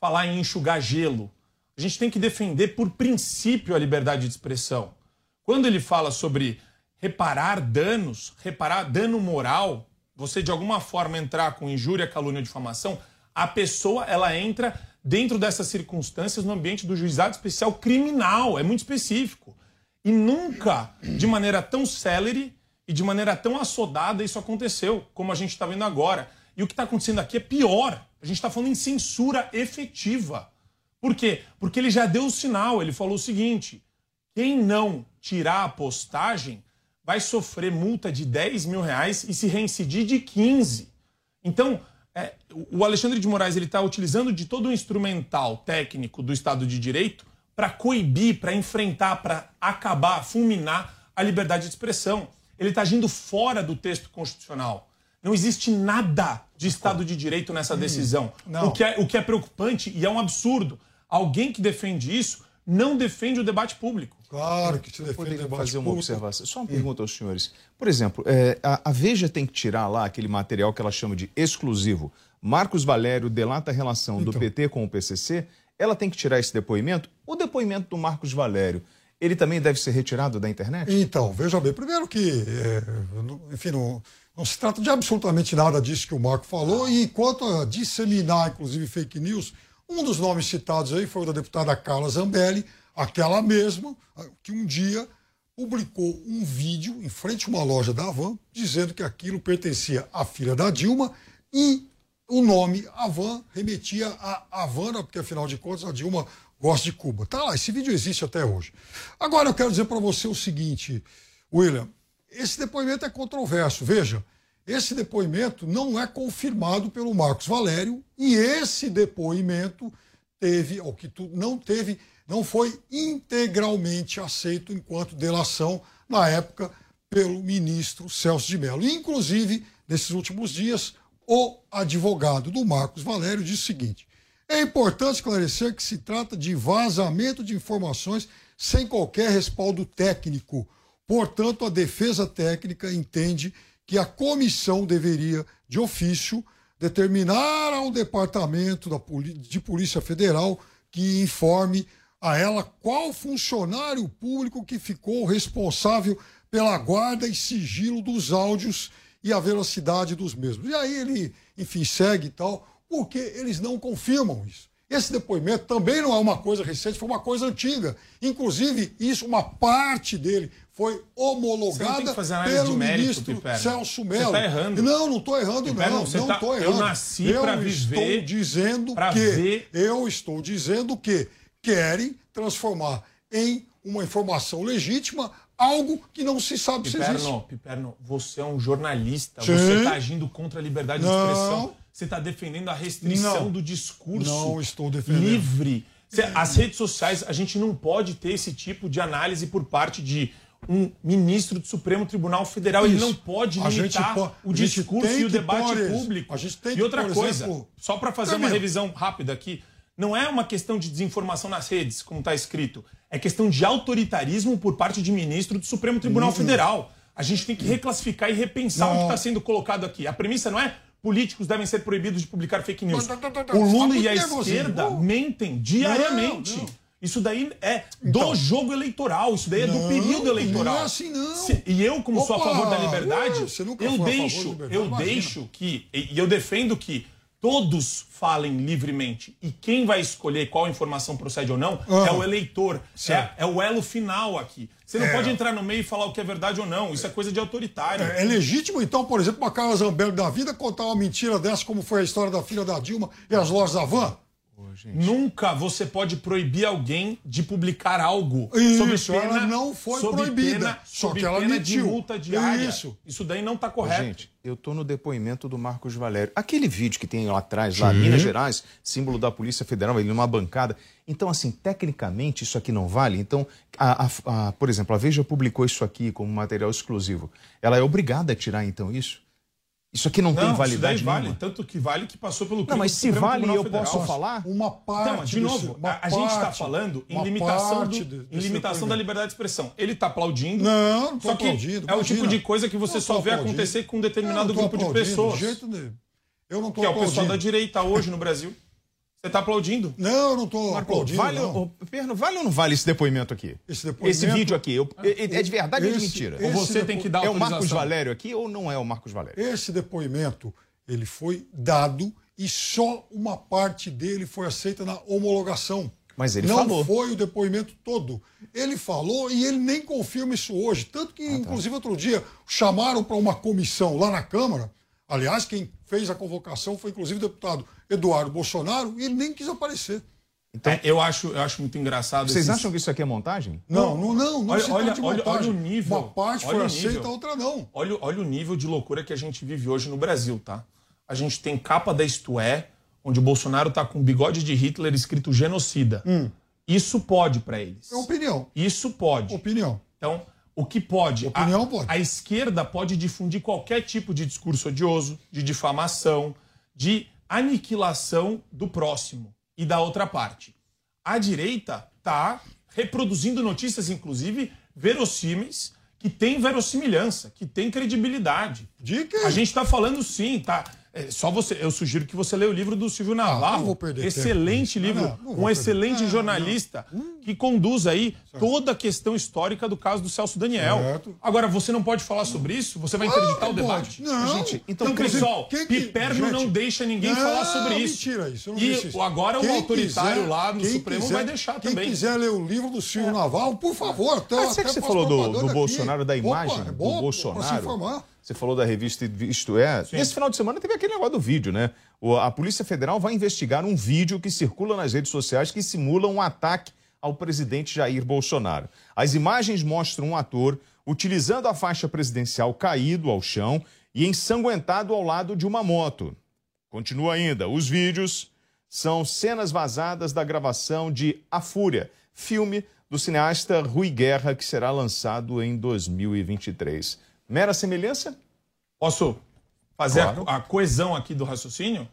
falar em enxugar gelo. A gente tem que defender por princípio a liberdade de expressão. Quando ele fala sobre reparar danos, reparar dano moral, você de alguma forma entrar com injúria, calúnia ou difamação, a pessoa ela entra dentro dessas circunstâncias no ambiente do juizado especial criminal, é muito específico. E nunca, de maneira tão célere e de maneira tão assodada, isso aconteceu, como a gente está vendo agora. E o que está acontecendo aqui é pior. A gente está falando em censura efetiva. Por quê? Porque ele já deu o sinal, ele falou o seguinte, quem não tirar a postagem vai sofrer multa de 10 mil reais e se reincidir de 15. Então, o Alexandre de Moraes está utilizando de todo o instrumental técnico do Estado de Direito para coibir, para enfrentar, para acabar, fulminar a liberdade de expressão. Ele está agindo fora do texto constitucional. Não existe nada de Estado de Direito nessa decisão. O que é preocupante e é um absurdo. Alguém que defende isso não defende o debate público. Claro que se defende o debate público. Poderia fazer uma observação. Só uma pergunta aos senhores. Por exemplo, a Veja tem que tirar lá aquele material que ela chama de exclusivo. Marcos Valério delata a relação do PT com o PCC. Ela tem que tirar esse depoimento? O depoimento do Marcos Valério, ele também deve ser retirado da internet? Então, veja bem. Primeiro que, enfim, não se trata de absolutamente nada disso que o Marco falou. E quanto a disseminar, inclusive, fake news, um dos nomes citados aí foi o da deputada Carla Zambelli, aquela mesma que um dia publicou um vídeo em frente a uma loja da Havan, dizendo que aquilo pertencia à filha da Dilma e o nome Havan remetia a Havana, porque, afinal de contas, a Dilma gosta de Cuba. Tá lá, esse vídeo existe até hoje. Agora, eu quero dizer para você o seguinte, William. Esse depoimento é controverso. Veja, esse depoimento não é confirmado pelo Marcos Valério e esse depoimento teve, ou que não teve, não foi integralmente aceito enquanto delação na época pelo ministro Celso de Mello. Inclusive, nesses últimos dias, o advogado do Marcos Valério disse o seguinte: é importante esclarecer que se trata de vazamento de informações sem qualquer respaldo técnico. Portanto, a defesa técnica entende que a comissão deveria, de ofício, determinar ao Departamento de Polícia Federal que informe a ela qual funcionário público que ficou responsável pela guarda e sigilo dos áudios e a velocidade dos mesmos. E aí ele, enfim, segue e tal, porque eles não confirmam isso. Esse depoimento também não é uma coisa recente, foi uma coisa antiga. Inclusive, isso, uma parte dele foi homologada pelo ministro Celso Mello. Você está errando. Não, não estou errando, não. Não estou errando. Eu nasci para viver, eu estou dizendo que querem transformar em uma informação legítima algo que não se sabe se existe. Piperno, você é um jornalista. Sim. Você está agindo contra a liberdade de expressão. você está defendendo a restrição do discurso livre. As redes sociais, a gente não pode ter esse tipo de análise por parte de um ministro do Supremo Tribunal Federal. Ele não pode limitar o discurso e o debate público. E outra coisa, só para fazer uma revisão rápida aqui, não é uma questão de desinformação nas redes, como está escrito. É questão de autoritarismo por parte de ministro do Supremo Tribunal Federal. A gente tem que reclassificar e repensar o que está sendo colocado aqui. A premissa não é políticos devem ser proibidos de publicar fake news. O Lula e a esquerda mentem diariamente. Isso daí é do jogo eleitoral, isso daí é do período eleitoral. Não é assim, não. E eu, como sou a favor da liberdade, eu defendo que todos falem livremente. E quem vai escolher qual informação procede ou não é o eleitor. É o elo final aqui. Você não pode entrar no meio e falar o que é verdade ou não. Isso é coisa de autoritário. É legítimo, então, por exemplo, uma Carla Zambelli da vida contar uma mentira dessa, como foi a história da filha da Dilma e as lojas da Van? Nunca você pode proibir alguém de publicar algo. Isso, pena, ela não foi proibida. Pena, só que ela pena mentiu. De multa diária. Isso daí não está correto. Gente, eu estou no depoimento do Marcos Valério. Aquele vídeo que tem lá atrás, lá em Minas Gerais, símbolo da Polícia Federal, ele numa bancada. Então, assim, tecnicamente isso aqui não vale. Então, por exemplo, a Veja publicou isso aqui como material exclusivo. Ela é obrigada a tirar, então, isso? Isso aqui não tem validade nenhuma. Vale, tanto que vale que passou pelo crime. Não, mas se vale, eu posso falar? Uma parte. Então, de novo, a gente está falando em limitação da liberdade de expressão. Ele está aplaudindo. Não tô aplaudindo. É o tipo de coisa que você só vê acontecer com um determinado grupo de pessoas. Eu não tô aplaudindo. Que é o pessoal da direita hoje no Brasil. Você está aplaudindo? Não, eu não estou aplaudindo. Vale ou não vale esse depoimento aqui? Esse vídeo aqui? É de verdade ou de mentira? Ou você tem que dar autorização? É o Marcos Valério aqui ou não é o Marcos Valério? Esse depoimento, ele foi dado e só uma parte dele foi aceita na homologação. Mas ele falou. Não foi o depoimento todo. Ele falou e ele nem confirma isso hoje. Tanto que, inclusive, outro dia, chamaram para uma comissão lá na Câmara. Aliás, quem fez a convocação foi, inclusive, o deputado Eduardo Bolsonaro, e ele nem quis aparecer. Então, eu acho muito engraçado. Vocês acham que isso aqui é montagem? Não. Olha o nível. Uma parte foi aceita, a outra não. Olha o nível de loucura que a gente vive hoje no Brasil, tá? A gente tem capa da Isto É, onde o Bolsonaro tá com bigode de Hitler escrito genocida. Isso pode pra eles. É opinião. Isso pode. Opinião. Então, o que pode? A esquerda pode difundir qualquer tipo de discurso odioso, de difamação, de aniquilação do próximo e da outra parte. A direita está reproduzindo notícias, inclusive, verossímeis, que tem verossimilhança, que tem credibilidade. De quê? A gente está falando sim, tá? Eu sugiro que você leia o livro do Silvio Navarro. Não vou perder excelente tempo. Livro, um excelente jornalista que conduz aí toda a questão histórica do caso do Celso Daniel. Certo. Agora, você não pode falar sobre isso? Você vai interditar o debate? Não. Gente, então pessoal, Piperno não deixa ninguém falar sobre isso. Mentira, isso eu não disse isso. Agora quem o autoritário lá no Supremo vai deixar também. Quem quiser ler o livro do Silvio Navarro, por favor. Mas será que você falou do Bolsonaro, da imagem do Bolsonaro? Você falou da revista Isto É. Sim. Esse final de semana teve aquele negócio do vídeo, né? A Polícia Federal vai investigar um vídeo que circula nas redes sociais que simula um ataque ao presidente Jair Bolsonaro. As imagens mostram um ator utilizando a faixa presidencial caído ao chão e ensanguentado ao lado de uma moto. Continua ainda. Os vídeos são cenas vazadas da gravação de A Fúria, filme do cineasta Rui Guerra, que será lançado em 2023. Mera semelhança? Posso fazer a coesão aqui do raciocínio?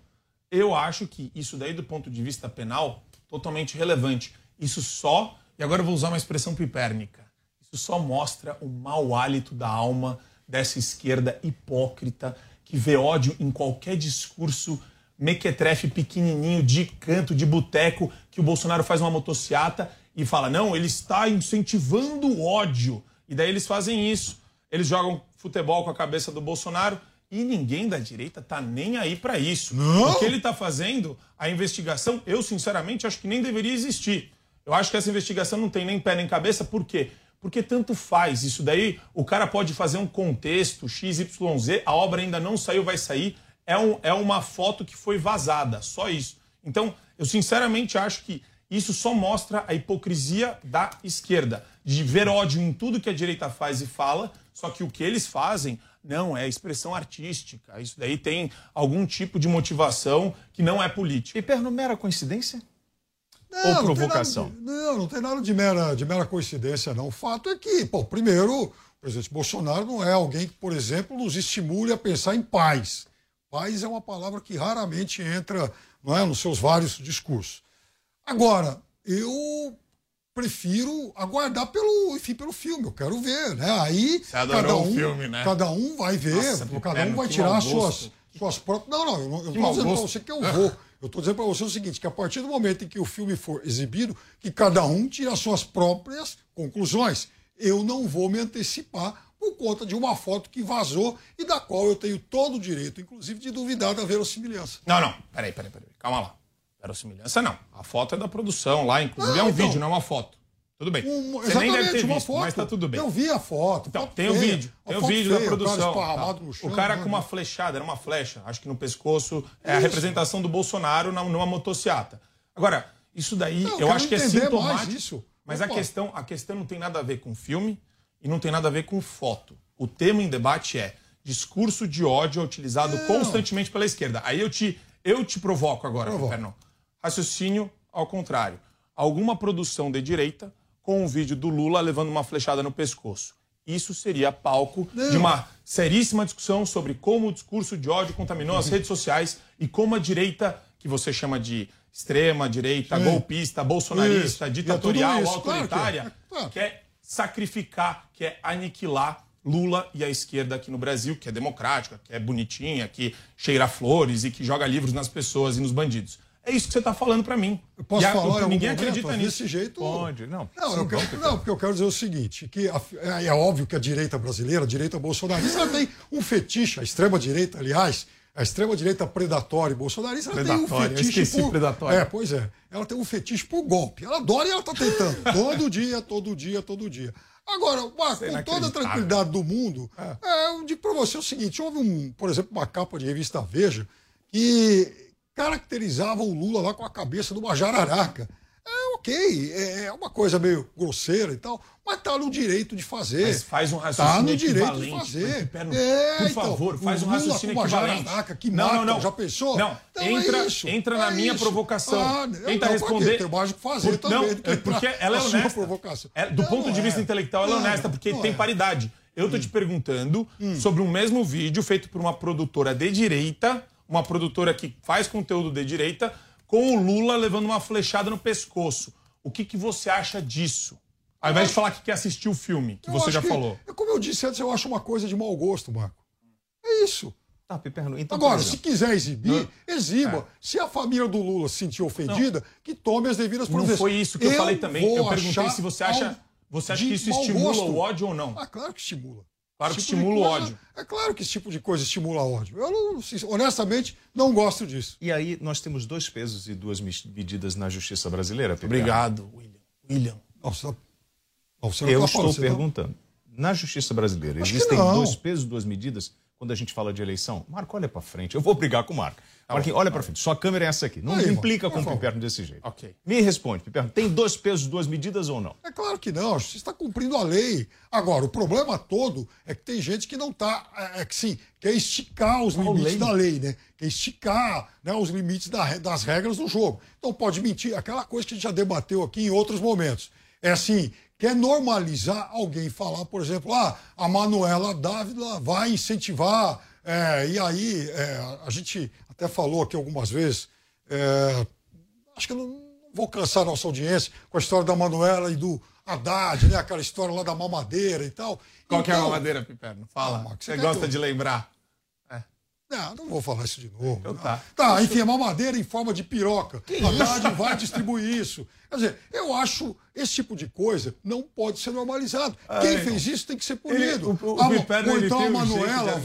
Eu acho que isso daí, do ponto de vista penal, totalmente relevante. Isso só, e agora eu vou usar uma expressão pipérnica, isso só mostra o mau hálito da alma dessa esquerda hipócrita que vê ódio em qualquer discurso mequetrefe pequenininho, de canto, de boteco, que o Bolsonaro faz uma motociata e fala, não, ele está incentivando o ódio. E daí eles fazem isso. Eles jogam futebol com a cabeça do Bolsonaro e ninguém da direita tá nem aí para isso. Não. O que ele tá fazendo, a investigação, eu sinceramente acho que nem deveria existir. Eu acho que essa investigação não tem nem pé nem cabeça. Por quê? Porque tanto faz. Isso daí, o cara pode fazer um contexto XYZ, a obra ainda não saiu, vai sair. É uma foto que foi vazada, só isso. Então, eu sinceramente acho que isso só mostra a hipocrisia da esquerda, de ver ódio em tudo que a direita faz e fala, só que o que eles fazem Não, é expressão artística. Isso daí tem algum tipo de motivação que não é política. Piperno, mera coincidência? Não, ou provocação? Não tem nada de mera coincidência, não. O fato é que, pô, primeiro, o presidente Bolsonaro não é alguém que, por exemplo, nos estimule a pensar em paz. Paz é uma palavra que raramente entra, não é, nos seus vários discursos. Agora, eu prefiro aguardar pelo filme, eu quero ver, né? Aí cada um vai ver, nossa, cada um vai tirar suas próprias... Não, eu não estou dizendo para você que eu vou. Eu estou dizendo para você o seguinte, que a partir do momento em que o filme for exibido, que cada um tira suas próprias conclusões. Eu não vou me antecipar por conta de uma foto que vazou e da qual eu tenho todo o direito, inclusive, de duvidar da verossimilhança. Não, peraí, calma lá. Verossimilhança não. A foto é da produção lá, inclusive é um vídeo, não é uma foto. Tudo bem. Você nem deve ter visto, uma foto, mas tá tudo bem. Eu vi a foto. Então, tem o vídeo. Tem o vídeo da produção. O cara com uma flechada, era uma flecha, acho que no pescoço. É a representação do Bolsonaro numa motociata. Agora, isso daí eu acho que é sintomático. Mas a questão não tem nada a ver com filme e não tem nada a ver com foto. O tema em debate é discurso de ódio utilizado constantemente pela esquerda. Aí eu te provoco agora, Fernão. Raciocínio ao contrário. Alguma produção de direita com um vídeo do Lula levando uma flechada no pescoço. Isso seria palco de uma seríssima discussão sobre como o discurso de ódio contaminou as redes sociais e como a direita, que você chama de extrema direita, golpista, bolsonarista, ditatorial, autoritária, quer sacrificar, quer aniquilar Lula e a esquerda aqui no Brasil, que é democrática, que é bonitinha, que cheira flores e que joga livros nas pessoas e nos bandidos. É isso que você está falando para mim. Eu posso falar, ninguém acredita nisso. Desse jeito... Pode. Não, porque eu quero dizer o seguinte, que é óbvio que a direita brasileira, a direita bolsonarista, tem um fetiche, a extrema-direita, aliás, a extrema-direita predatória e bolsonarista, ela tem um fetiche por... É, pois é. Ela tem um fetiche por golpe. Ela adora e ela está tentando. todo dia. Agora, Marco, com toda a tranquilidade do mundo, eu digo para você o seguinte, houve, por exemplo, uma capa de revista Veja que caracterizava o Lula lá com a cabeça de uma jararaca. É uma coisa meio grosseira e tal, mas tá no direito de fazer. Mas faz um raciocínio equivalente. Por favor, faz um raciocínio equivalente. Que não. Já pensou? Não, então entra na minha provocação. Tenta responder. Tem mais o que fazer também. Porque ela é honesta. Do ponto de vista intelectual, ela é honesta, porque tem paridade. Eu tô te perguntando sobre o mesmo vídeo feito por uma produtora de direita, uma produtora que faz conteúdo de direita, com o Lula levando uma flechada no pescoço. O que você acha disso? Ao invés de falar que quer assistir o filme, que você já falou. Como eu disse antes, eu acho uma coisa de mau gosto, Marco. É isso. Tá, Piperno. Então, agora, se quiser exibir, exiba. Se a família do Lula se sentir ofendida, que tome as devidas providências. Não foi isso que eu falei também. Eu perguntei se você acha que isso estimula o ódio ou não. Ah, claro que estimula. Claro que estimula o ódio. É claro que esse tipo de coisa estimula o ódio. Eu, honestamente, não gosto disso. E aí, nós temos dois pesos e duas medidas na justiça brasileira, Pedro. Obrigado, William. Eu estou perguntando. Na justiça brasileira, existem dois pesos e duas medidas quando a gente fala de eleição? Marco, olha para frente. Eu vou brigar com o Marco. Marquinhos, olha para frente. Sua câmera é essa aqui. Não implica com o Piperno desse jeito. Me responde, Piperno. Tem dois pesos, duas medidas ou não? É claro que não. A justiça está cumprindo a lei. Agora, o problema todo é que tem gente que não está... quer esticar os limites da lei, né? Quer esticar os limites das regras do jogo. Então pode mentir. Aquela coisa que a gente já debateu aqui em outros momentos. É assim... Quer normalizar alguém falar, por exemplo, a Manuela Dávila vai incentivar, e aí a gente até falou aqui algumas vezes, acho que eu não vou cansar nossa audiência com a história da Manuela e do Haddad, né? Aquela história lá da mamadeira e tal. Qual que é a mamadeira, Piperno? Fala, Marcos, você gosta de lembrar. Não vou falar isso de novo. Então enfim, a mamadeira em forma de piroca. Haddad vai distribuir isso. Quer dizer, eu acho esse tipo de coisa não pode ser normalizado. Quem fez isso tem que ser punido. Ou então a Manuela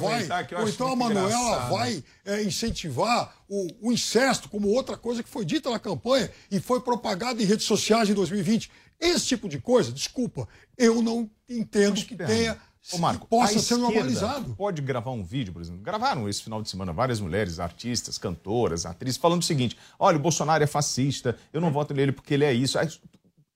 vai incentivar o incesto como outra coisa que foi dita na campanha e foi propagada em redes sociais em 2020. Esse tipo de coisa, desculpa, eu não entendo que tenha... Ô, Marco, possa ser normalizado. Pode gravar um vídeo, por exemplo. Gravaram esse final de semana várias mulheres, artistas, cantoras, atrizes, falando o seguinte: olha, o Bolsonaro é fascista, eu não voto nele porque ele é isso. Aí,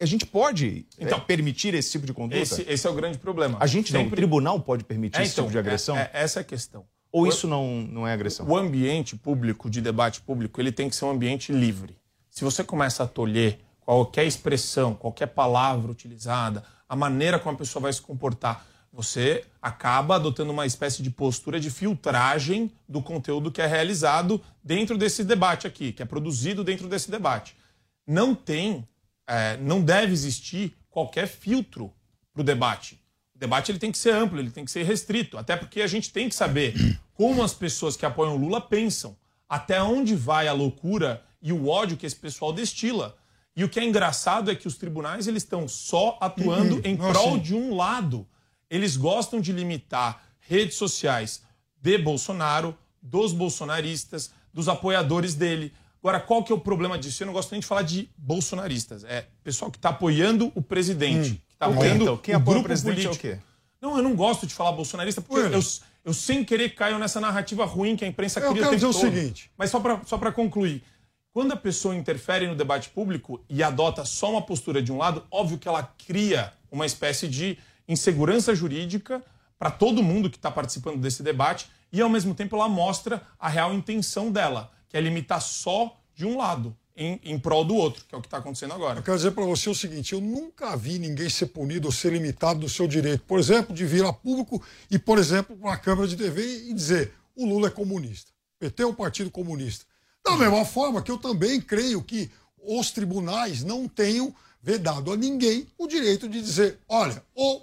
A gente pode permitir esse tipo de conduta? Esse é o grande problema. A gente não, o tribunal pode permitir esse tipo de agressão? Essa é a questão. Ou isso não é agressão? O ambiente público, de debate público, ele tem que ser um ambiente livre. Se você começa a tolher qualquer expressão, qualquer palavra utilizada, a maneira como a pessoa vai se comportar, você acaba adotando uma espécie de postura de filtragem do conteúdo que é realizado dentro desse debate aqui, que é produzido dentro desse debate. Não deve existir qualquer filtro para o debate. O debate ele tem que ser amplo, ele tem que ser restrito, até porque a gente tem que saber como as pessoas que apoiam o Lula pensam, até onde vai a loucura e o ódio que esse pessoal destila. E o que é engraçado é que os tribunais eles estão só atuando em prol de um lado. Eles gostam de limitar redes sociais de Bolsonaro, dos bolsonaristas, dos apoiadores dele. Agora, qual que é o problema disso? Eu não gosto nem de falar de bolsonaristas. É pessoal que está apoiando o presidente. Que tá apoiando quem apoia o presidente político. É o quê? Não, eu não gosto de falar bolsonarista porque eu sem querer caio nessa narrativa ruim que a imprensa cria o tempo todo. Eu quero dizer o seguinte. Mas só para concluir. Quando a pessoa interfere no debate público e adota só uma postura de um lado, óbvio que ela cria uma espécie de insegurança jurídica para todo mundo que está participando desse debate e, ao mesmo tempo, ela mostra a real intenção dela, que é limitar só de um lado, em prol do outro, que é o que está acontecendo agora. Eu quero dizer para você o seguinte, eu nunca vi ninguém ser punido ou ser limitado do seu direito, por exemplo, de vir a público e, por exemplo, para uma câmara de TV e dizer o Lula é comunista, o PT é um partido comunista. Da mesma forma que eu também creio que os tribunais não tenham vedado a ninguém o direito de dizer, olha, o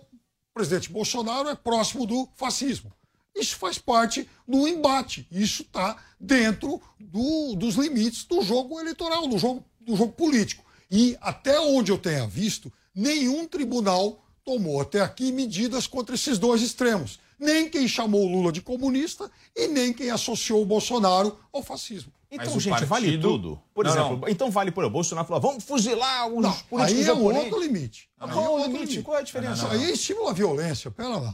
presidente Bolsonaro é próximo do fascismo. Isso faz parte do embate. Isso está dentro dos limites do jogo eleitoral, do jogo político. E até onde eu tenha visto, nenhum tribunal tomou até aqui medidas contra esses dois extremos. Nem quem chamou o Lula de comunista e nem quem associou o Bolsonaro ao fascismo. Então, gente, vale tudo. Por exemplo, então vale por o Bolsonaro falar, vamos fuzilar os políticos. Aí é outro limite. Qual é outro limite? Qual é a diferença? Aí estimula a violência, pera lá.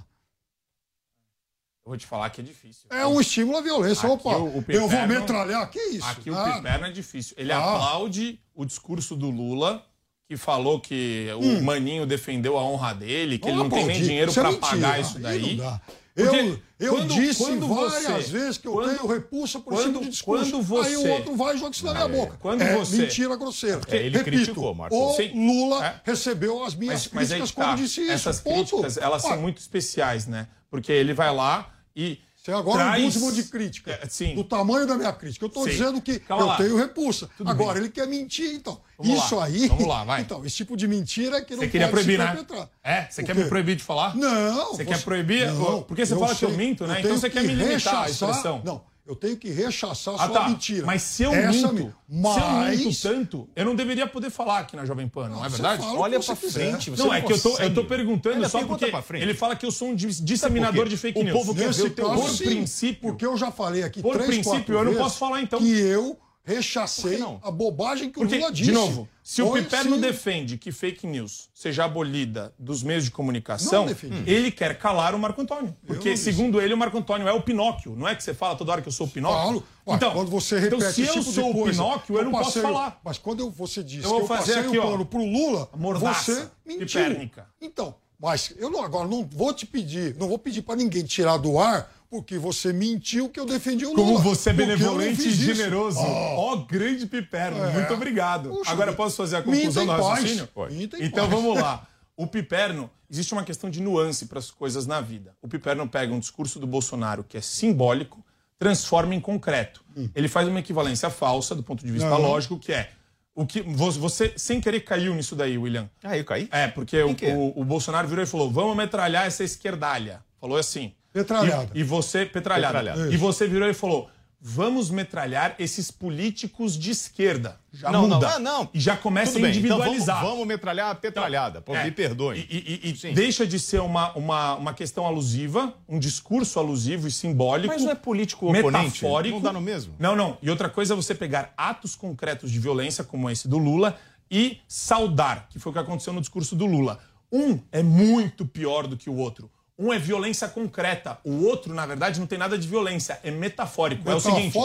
Eu vou te falar que é difícil. É um estímulo à violência. Aqui, opa, eu vou metralhar. Que isso? Aqui o Piperno é difícil. Ele aplaude o discurso do Lula, que falou que o Maninho defendeu a honra dele, que ele não tem nem dinheiro para pagar isso daí. Eu disse várias vezes que eu tenho repulsa por esse tipo de discurso. Aí o outro vai e joga isso na minha boca. Mentira grosseira. Ele criticou, Marcos. O Lula recebeu as minhas críticas quando disse isso. Essas críticas, elas são muito especiais, né? Porque ele vai lá e você agora traz... último de crítica, do tamanho da minha crítica. Eu estou dizendo que eu tenho repulsa. Tudo agora, bem. Ele quer mentir, então. Vamos isso lá. Aí... Vamos lá, vai. Então, esse tipo de mentira que não pode proibir, se perpetrar. Né? Você quer me proibir de falar? Não. Você quer proibir? Não, porque você fala que eu minto, né? Então você quer me limitar à expressão. Não, eu tenho que rechaçar sua mentira. Mas se eu minto, se eu minto tanto, eu não deveria poder falar aqui na Jovem Pan, não é verdade? Olha pra frente. Você não, é que eu tô perguntando só porque ele fala que eu sou um disseminador de fake news. O povo quer ver o teu princípio. Porque eu já falei aqui 3, 4 vezes, eu não posso falar então. Que eu rechacei a bobagem que o Lula disse. De novo, se o Piperno defende que fake news seja abolida dos meios de comunicação, ele quer calar o Marco Antônio. Porque, segundo ele, o Marco Antônio é o Pinóquio. Não é que você fala toda hora que eu sou o Pinóquio? Falo. Então, quando você repete então, se esse tipo eu sou o Pinóquio, eu não posso falar. Mas quando você diz que eu passei aqui, o pano pro Lula, você mentiu. Pipérnica. Então, mas eu agora não vou te pedir, não vou pedir para ninguém tirar do ar porque você mentiu que eu defendi o Lula. Como você é benevolente e generoso. Ó, grande Piperno, muito obrigado. Puxa, agora posso fazer a conclusão do raciocínio? Então vamos lá. O Piperno, existe uma questão de nuance para as coisas na vida. O Piperno pega um discurso do Bolsonaro que é simbólico, transforma em concreto. Ele faz uma equivalência falsa do ponto de vista lógico, que é... você, sem querer, caiu nisso daí, William. Ah, eu caí? É, porque o Bolsonaro virou e falou, vamos metralhar essa esquerdalha. Falou assim. Petralhada. Petralhada. E você virou e falou, vamos metralhar esses políticos de esquerda. Já muda. Não. E já começa a individualizar. Então, vamos metralhar a petralhada. Pô, me perdoe. E deixa de ser uma questão alusiva, um discurso alusivo e simbólico. Mas não é político oponente? Não dá no mesmo? Não. E outra coisa é você pegar atos concretos de violência, como esse do Lula, e saudar, que foi o que aconteceu no discurso do Lula. Um é muito pior do que o outro. Um é violência concreta, o outro, na verdade, não tem nada de violência, é metafórico. É o seguinte,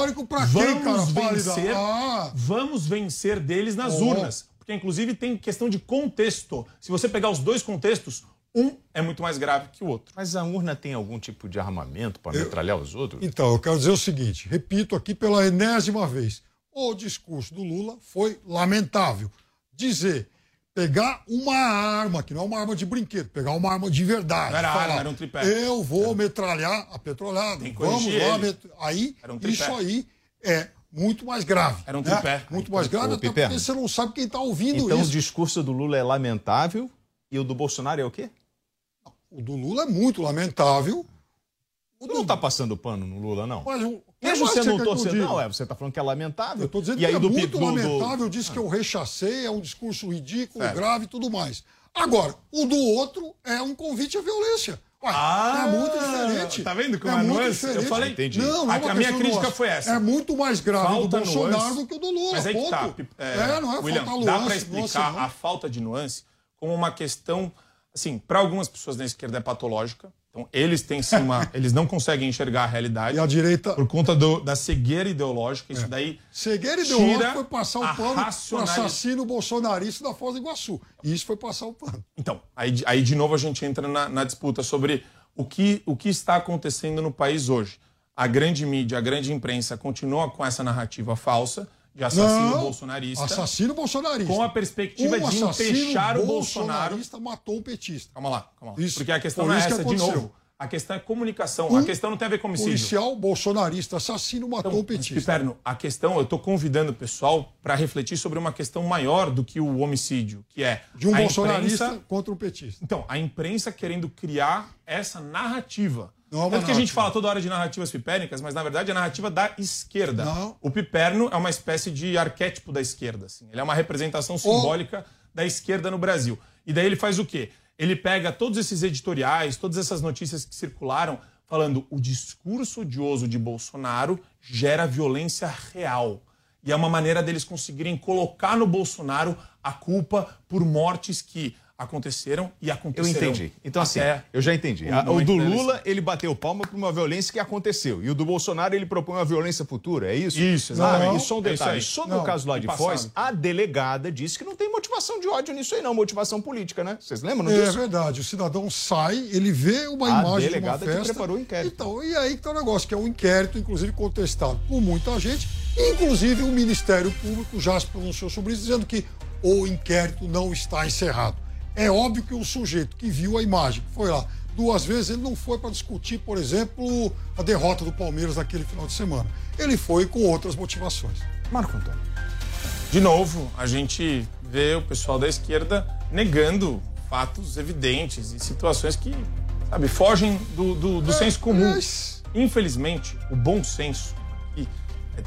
vamos vencer deles nas urnas. porque inclusive tem questão de contexto. Se você pegar os dois contextos, um é muito mais grave que o outro. Mas a urna tem algum tipo de armamento para metralhar os outros? Então, eu quero dizer o seguinte, repito aqui pela enésima vez, o discurso do Lula foi lamentável. Dizer, pegar uma arma, que não é uma arma de brinquedo, pegar uma arma de verdade. Não era falar, arma, era um tripé. Eu vou metralhar a petrolada, vamos lá. Aí, era um tripé. Isso aí é muito mais grave. Era um tripé. Né? Muito mais grave, até porque você não sabe quem está ouvindo isso. Então o discurso do Lula é lamentável e o do Bolsonaro é o quê? O do Lula é muito lamentável. O tu não está passando pano no Lula, não? Mas, mesmo você não torcendo, não, você está falando que é lamentável. Eu estou dizendo que é muito lamentável, disse que eu rechacei, é um discurso ridículo, grave e tudo mais. Agora, o do outro é um convite à violência. Ué, é muito diferente. Tá vendo como é nuance? Eu falei, entendi. Não, a minha crítica foi essa. É muito mais grave o do Bolsonaro do que o do Lula. Mas aí que tá. Não é William, falta dá para explicar a falta de nuance como uma questão, assim, para algumas pessoas da esquerda é patológica. Então, eles têm sim uma... Eles não conseguem enxergar a realidade. E a direita... Por conta da cegueira ideológica, isso daí... Cegueira ideológica foi passar o pano para o assassino bolsonarista da Foz do Iguaçu. E isso foi passar o pano. Então, aí de novo a gente entra na disputa sobre o que está acontecendo no país hoje. A grande mídia, a grande imprensa continua com essa narrativa falsa de assassino bolsonarista. Assassino bolsonarista. Com a perspectiva de empechar o Bolsonaro. O bolsonarista matou o petista. Calma lá. Isso. Porque a questão não é essa, de novo. A questão é comunicação. A questão não tem a ver com homicídio. Policial bolsonarista assassino matou o petista. Piperno, a questão, eu estou convidando o pessoal para refletir sobre uma questão maior do que o homicídio, que é de um bolsonarista contra um petista. Então, a imprensa querendo criar essa narrativa. Tanto que a gente fala toda hora de narrativas pipérnicas, mas na verdade é a narrativa da esquerda. O Piperno é uma espécie de arquétipo da esquerda. Assim. Ele é uma representação simbólica da esquerda no Brasil. E daí ele faz o quê? Ele pega todos esses editoriais, todas essas notícias que circularam, falando o discurso odioso de Bolsonaro gera violência real. E é uma maneira deles conseguirem colocar no Bolsonaro a culpa por mortes que... aconteceram e aconteceram. Eu entendi. Então, assim, eu já entendi. O do Lula, ele bateu palma para uma violência que aconteceu. E o do Bolsonaro, ele propõe uma violência futura, é isso? Isso, exatamente. E só um detalhe. Sobre o caso lá de Foz, a delegada disse que não tem motivação de ódio nisso aí, não. Motivação política, né? Vocês lembram disso? É verdade. O cidadão sai, ele vê uma imagem de uma festa. A delegada que preparou o inquérito. Então, e aí que tá o negócio, que é um inquérito, inclusive, contestado por muita gente. Inclusive, o Ministério Público já se pronunciou sobre isso, dizendo que o inquérito não está encerrado. É óbvio que o sujeito que viu a imagem, que foi lá duas vezes, ele não foi para discutir, por exemplo, a derrota do Palmeiras naquele final de semana. Ele foi com outras motivações. Marco Antônio. De novo, a gente vê o pessoal da esquerda negando fatos evidentes e situações que, sabe, fogem do senso comum. Mas... Infelizmente, o bom senso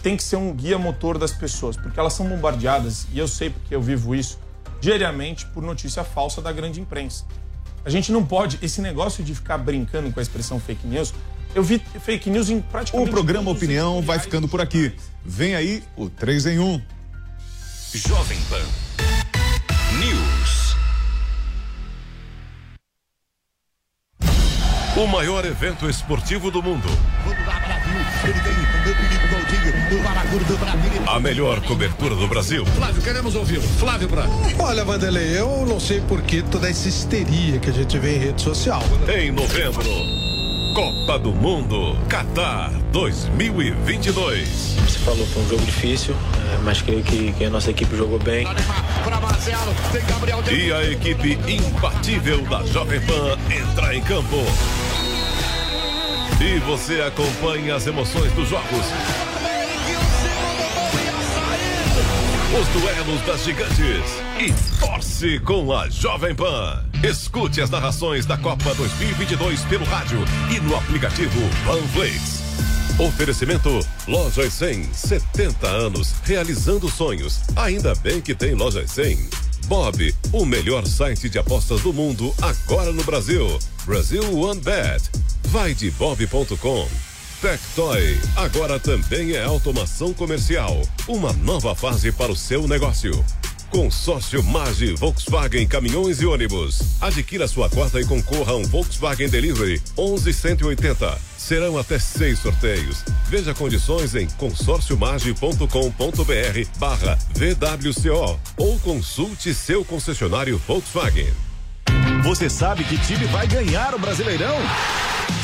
tem que ser um guia motor das pessoas, porque elas são bombardeadas, e eu sei porque eu vivo isso, diariamente por notícia falsa da grande imprensa. A gente não pode... Esse negócio de ficar brincando com a expressão fake news... Eu vi fake news em praticamente... O programa Opinião vai ficando por aqui. Vem aí o 3 em 1. Jovem Pan News. O maior evento esportivo do mundo. Vamos lá, Brasil. Ele tem a melhor cobertura do Brasil. Flávio, queremos ouvir. Flávio Prado. Olha, Vanderlei, eu não sei por que toda essa histeria que a gente vê em rede social. Em novembro, Copa do Mundo, Qatar 2022. Você falou, foi um jogo difícil, mas creio que a nossa equipe jogou bem. E a equipe imbatível da Jovem Pan entra em campo. E você acompanha as emoções dos jogos, os duelos das gigantes e torce com a Jovem Pan. Escute as narrações da Copa 2022 pelo rádio e no aplicativo Panflix. Oferecimento Lojas 100, 70 anos realizando sonhos. Ainda bem que tem Lojas 100. Bob, o melhor site de apostas do mundo agora no Brasil. Brasil One Bet. Vai de bob.com. Tectoy, agora também é automação comercial. Uma nova fase para o seu negócio. Consórcio Mage, Volkswagen, caminhões e ônibus. Adquira sua cota e concorra a um Volkswagen Delivery 11.180. Serão até 6 sorteios. Veja condições em consorciomage.com.br/VWCO ou consulte seu concessionário Volkswagen. Você sabe que time vai ganhar o Brasileirão?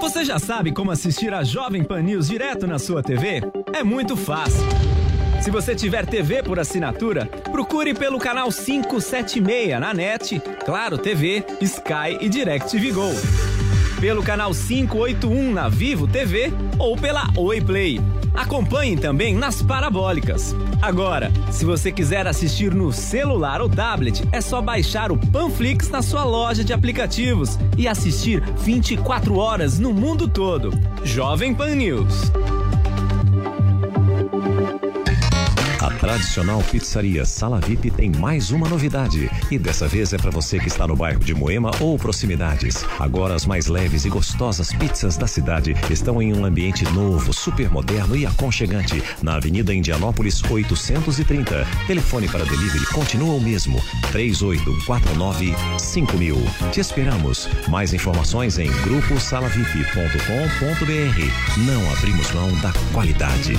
Você já sabe como assistir a Jovem Pan News direto na sua TV? É muito fácil. Se você tiver TV por assinatura, procure pelo canal 576 na NET, Claro TV, Sky e DirecTV Go. Pelo canal 581 na Vivo TV ou pela Oi Play. Acompanhe também nas parabólicas. Agora, se você quiser assistir no celular ou tablet, é só baixar o Panflix na sua loja de aplicativos e assistir 24 horas no mundo todo. Jovem Pan News. A tradicional pizzaria Sala VIP tem mais uma novidade. E dessa vez é para você que está no bairro de Moema ou proximidades. Agora as mais leves e gostosas pizzas da cidade estão em um ambiente novo, super moderno e aconchegante. Na Avenida Indianópolis 830. Telefone para delivery continua o mesmo, 3849-5000. Te esperamos. Mais informações em gruposalavip.com.br. Não abrimos mão da qualidade.